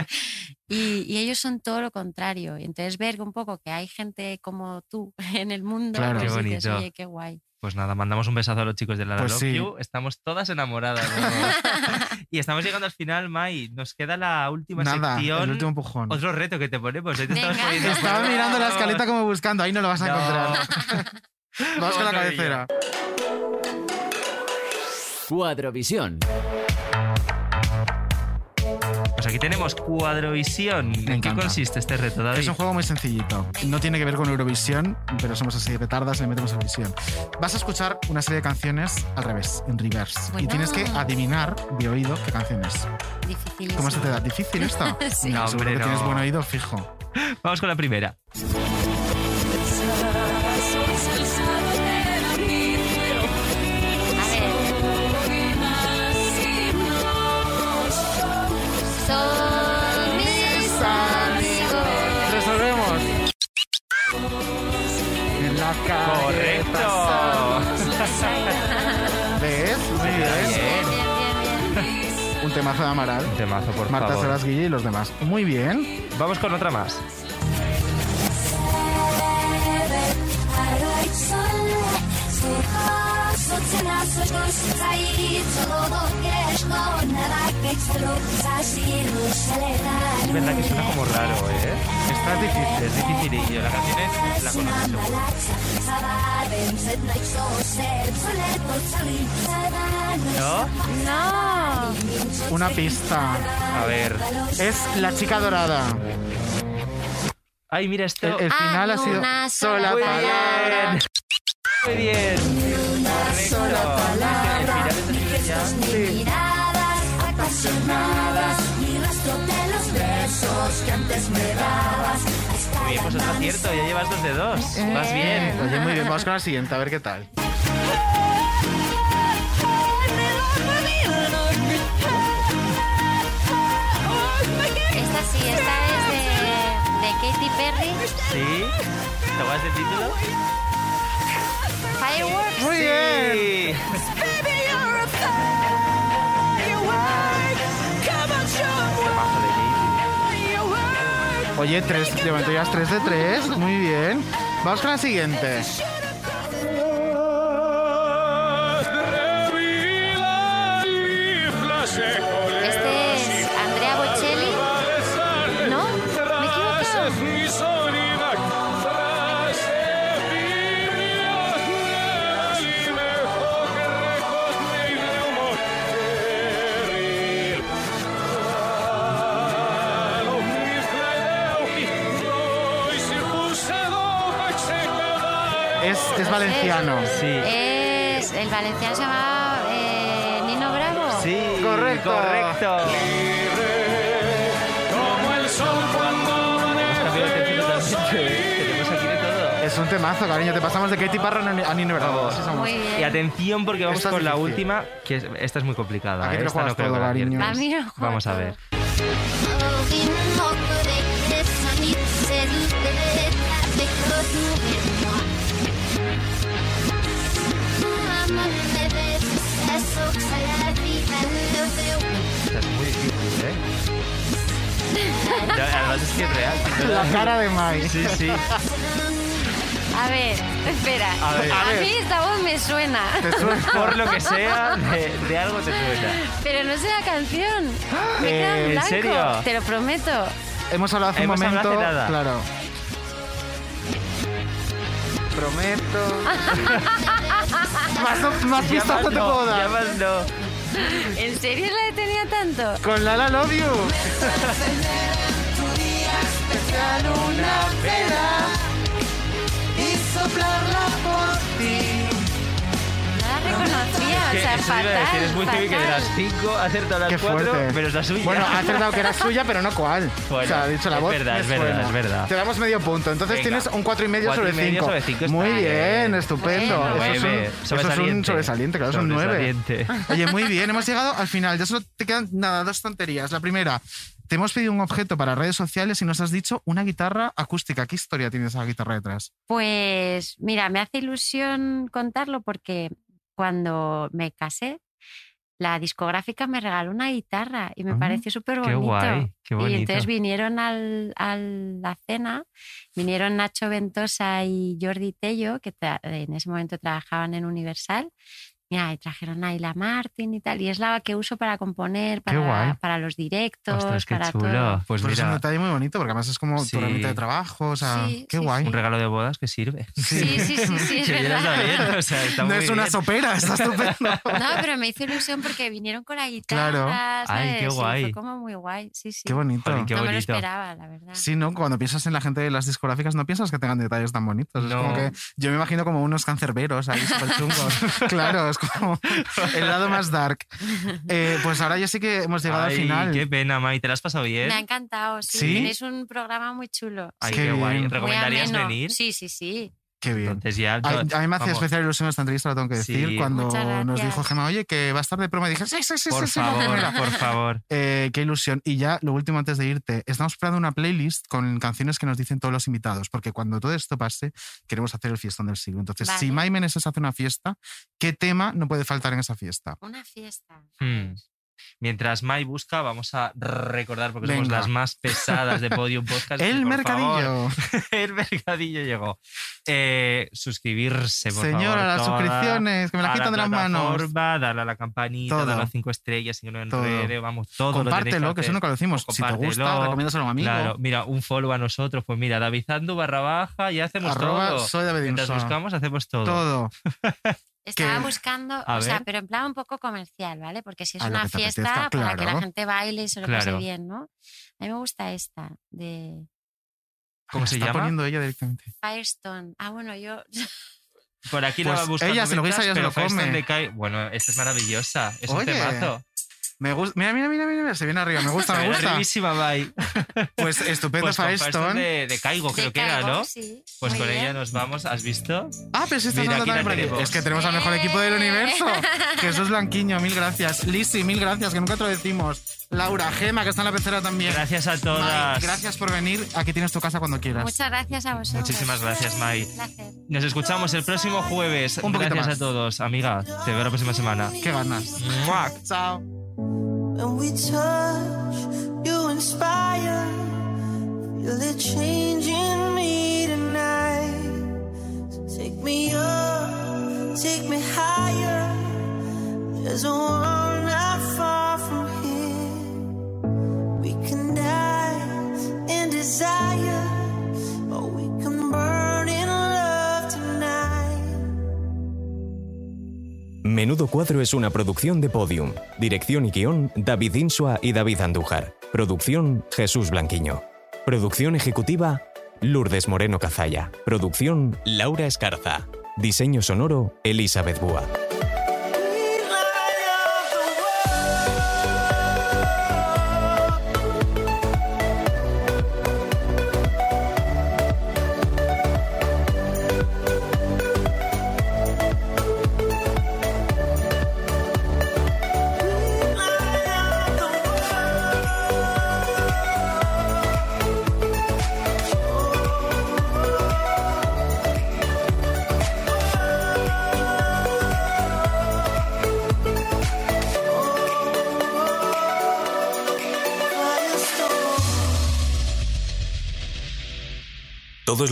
Y ellos son todo lo contrario. Y entonces ver un poco que hay gente como tú en el mundo, claro, qué bonito. Dices, oye, qué guay. Pues nada, mandamos un besazo a los chicos de la Love You. Sí. Estamos todas enamoradas. ¿No? Y estamos llegando al final, Mai. Nos queda la última sección. El último empujón. Otro reto que te ponemos. Ahí te estaba mirando la escaleta como buscando. Ahí no lo vas a encontrar. Vamos con la cabecera. Cuadrovisión. Pues aquí tenemos Cuadrovisión. ¿En qué consiste este reto, David? Es un juego muy sencillito. No tiene que ver con Eurovisión, pero somos así de petardas y le metemos a Eurovisión. Vas a escuchar una serie de canciones al revés, en reverse. Bueno. Y tienes que adivinar de oído qué canción es. Difícil. ¿Cómo se te da? ¿Difícil esto? Sí. No, hombre, que tienes buen oído, fijo. Vamos con la primera. Son mis amigos. Resolvemos. En la calle. Correcto. ¿Ves? Muy bien. Un temazo de Amaral. Un temazo, por Marta favor. Marta Salasguilla y los demás. Muy bien. Vamos con otra más. Es verdad que suena como raro, ¿eh? Está difícil, es dificilillo. La canción es la conozco. ¿No? No. Una pista. A ver. Es La Chica Dorada. Ay, mira, esto. El final ha sido una sola palabra. Muy bien. Correcto. Muy bien, pues otro acierto. Ya llevas 2 de 2. Vas bien. Oye, muy bien. Vamos con la siguiente, a ver qué tal. Esta sí, esta es de Katy Perry. Sí. ¿Te vas de título? Fireworks. Muy bien. Oye, 3, levantó ya 3 de 3. Muy bien. Vamos con la siguiente. Este es Andrea Bocelli. ¿No? ¿Me equivoco? Es valenciano. Sí. Es, el valenciano se llamaba Nino Bravo. Sí, correcto. Correcto. Libre, como el sol cuando tenemos aquí de todo. Es un temazo, cariño. Te pasamos de Katy Perry a Nino Bravo. Muy bien. Y atención, porque vamos con la última, que esta es muy complicada. Aquí te lo juegas esta no todo, cariño. A mí no juego. Vamos a ver. Esta es muy difícil, ¿eh? La verdad es que es real. La cara de Mai. Sí, sí. A ver, espera. A ver. Mí esta voz me suena. Te suena. Por lo que sea, de algo te suena. Pero no sé la canción. Me queda en blanco. ¿En serio? Te lo prometo. Hemos hablado hace un momento. Hablado hace nada. Claro. Prometo. Más pistas no te puedo dar. No. ¿En serio la detenía tanto? Con Lola Love You. te conocía, o sea, fatal. Es muy heavy que de las 5 ha acertado las 4, pero es la suya. Bueno, ha acertado que era suya, pero no cuál. Bueno, o sea, ha dicho la voz. Es verdad. Te damos medio punto. Entonces tienes un 4,5 sobre 5. Muy bien, estupendo. Eso es un sobresaliente, claro, es un 9. Oye, muy bien, hemos llegado al final. Ya solo te quedan, nada, dos tonterías. La primera, te hemos pedido un objeto para redes sociales y nos has dicho una guitarra acústica. ¿Qué historia tiene esa guitarra detrás? Pues mira, me hace ilusión contarlo porque cuando me casé, la discográfica me regaló una guitarra y me pareció súper bonito. Qué guay, qué bonito. Y entonces vinieron a la cena, vinieron Nacho Ventosa y Jordi Tello, que en ese momento trabajaban en Universal. Mira, y trajeron a Ayla Martin y tal, y es la que uso para componer, para los directos. Ostras, qué para chulo. Todo. Pues mira, es un detalle muy bonito, porque además es como tu herramienta de trabajo, o sea, qué guay. Sí. Un regalo de bodas que sirve. Sí, es verdad. O sea, no es una sopera, está estupendo. No, pero me hizo ilusión porque vinieron con la guitarra, claro. ¿Sabes? Ay, qué guay. Fue como muy guay, Qué bonito. Joder, qué bonito. No me lo esperaba, la verdad. Sí, ¿no? Cuando piensas en la gente de las discográficas, no piensas que tengan detalles tan bonitos. No. Es como que yo me imagino como unos cancerberos ahí súper chungos. Claro, es como el lado más dark. Pues ahora ya sí que hemos llegado al final. Qué pena, Mai, ¿te la has pasado bien? Me ha encantado, sí. Tenéis un programa muy chulo. Ay, qué guay. ¿Recomendarías venir? Sí. Qué bien. Entonces ya, a mí me hacía especial ilusión esta entrevista, lo tengo que decir. Sí. Cuando nos dijo Gema, oye, que va a estar de broma, dije, por favor. Qué ilusión. Y ya, lo último antes de irte, estamos preparando una playlist con canciones que nos dicen todos los invitados, porque cuando todo esto pase, queremos hacer el fiestón del siglo. Entonces, si Mai Meneses hace una fiesta, ¿qué tema no puede faltar en esa fiesta? Una fiesta. Mientras Mai busca, vamos a recordar, porque somos las más pesadas de Podium Podcast. ¡El mercadillo! El mercadillo llegó. Suscribirse, por favor. Señora, las suscripciones, que me las quitan de las manos. Darle a la campanita, darle a las 5 estrellas, si no en redes, vamos, todo. Compártelo, que eso nunca lo decimos. Si te gusta, recomiéndaselo a un amigo. Claro, mira, un follow a nosotros, pues mira, davidandú_, y hacemos todo. Soy David Inswa. Mientras buscamos, hacemos todo. Todo. Estaba buscando, o sea, pero en plan un poco comercial, ¿vale? Porque si es una fiesta apetezca, para que la gente baile y se lo pase bien, ¿no? A mí me gusta esta de... ¿Cómo se llama? Está poniendo ella directamente. Firestone. Ah, bueno, yo... Por aquí pues la va buscando. Ella se lo guisa y se lo come. Bueno, esta es maravillosa. Es un temazo. Me gusta. Mira, se viene arriba. Me gusta. Arribísima, bye. Pues estupendo Firestone. De Kygo, creo que era, ¿no? Sí. Pues muy con bien. Ella nos vamos. ¿Has visto? Ah, pero sí está dando también por aquí. Es que tenemos al mejor equipo del universo. Jesús Blanquiño, mil gracias. Lizzy, mil gracias, que nunca te lo decimos. Laura, Gema, que está en la pecera también. Gracias a todas. Mai, gracias por venir. Aquí tienes tu casa cuando quieras. Muchas gracias a vosotros. Muchísimas gracias, Mai. Gracias. Nos escuchamos el próximo jueves. Un poquito gracias más. A todos. Amiga, te veo la próxima semana. Qué ganas. ¡Muac! Chao. When we touch, you inspire. Feel it changing me tonight. So take me up, take me higher. There's a world not far from here. We can die in desire, or we can burn in love tonight. Menudo Cuadro es una producción de Podium. Dirección y guión, David Inswa y David Andújar. Producción, Jesús Blanquiño. Producción ejecutiva, Lourdes Moreno Cazalla. Producción, Laura Escarza. Diseño sonoro, Elizabeth Búa. Todos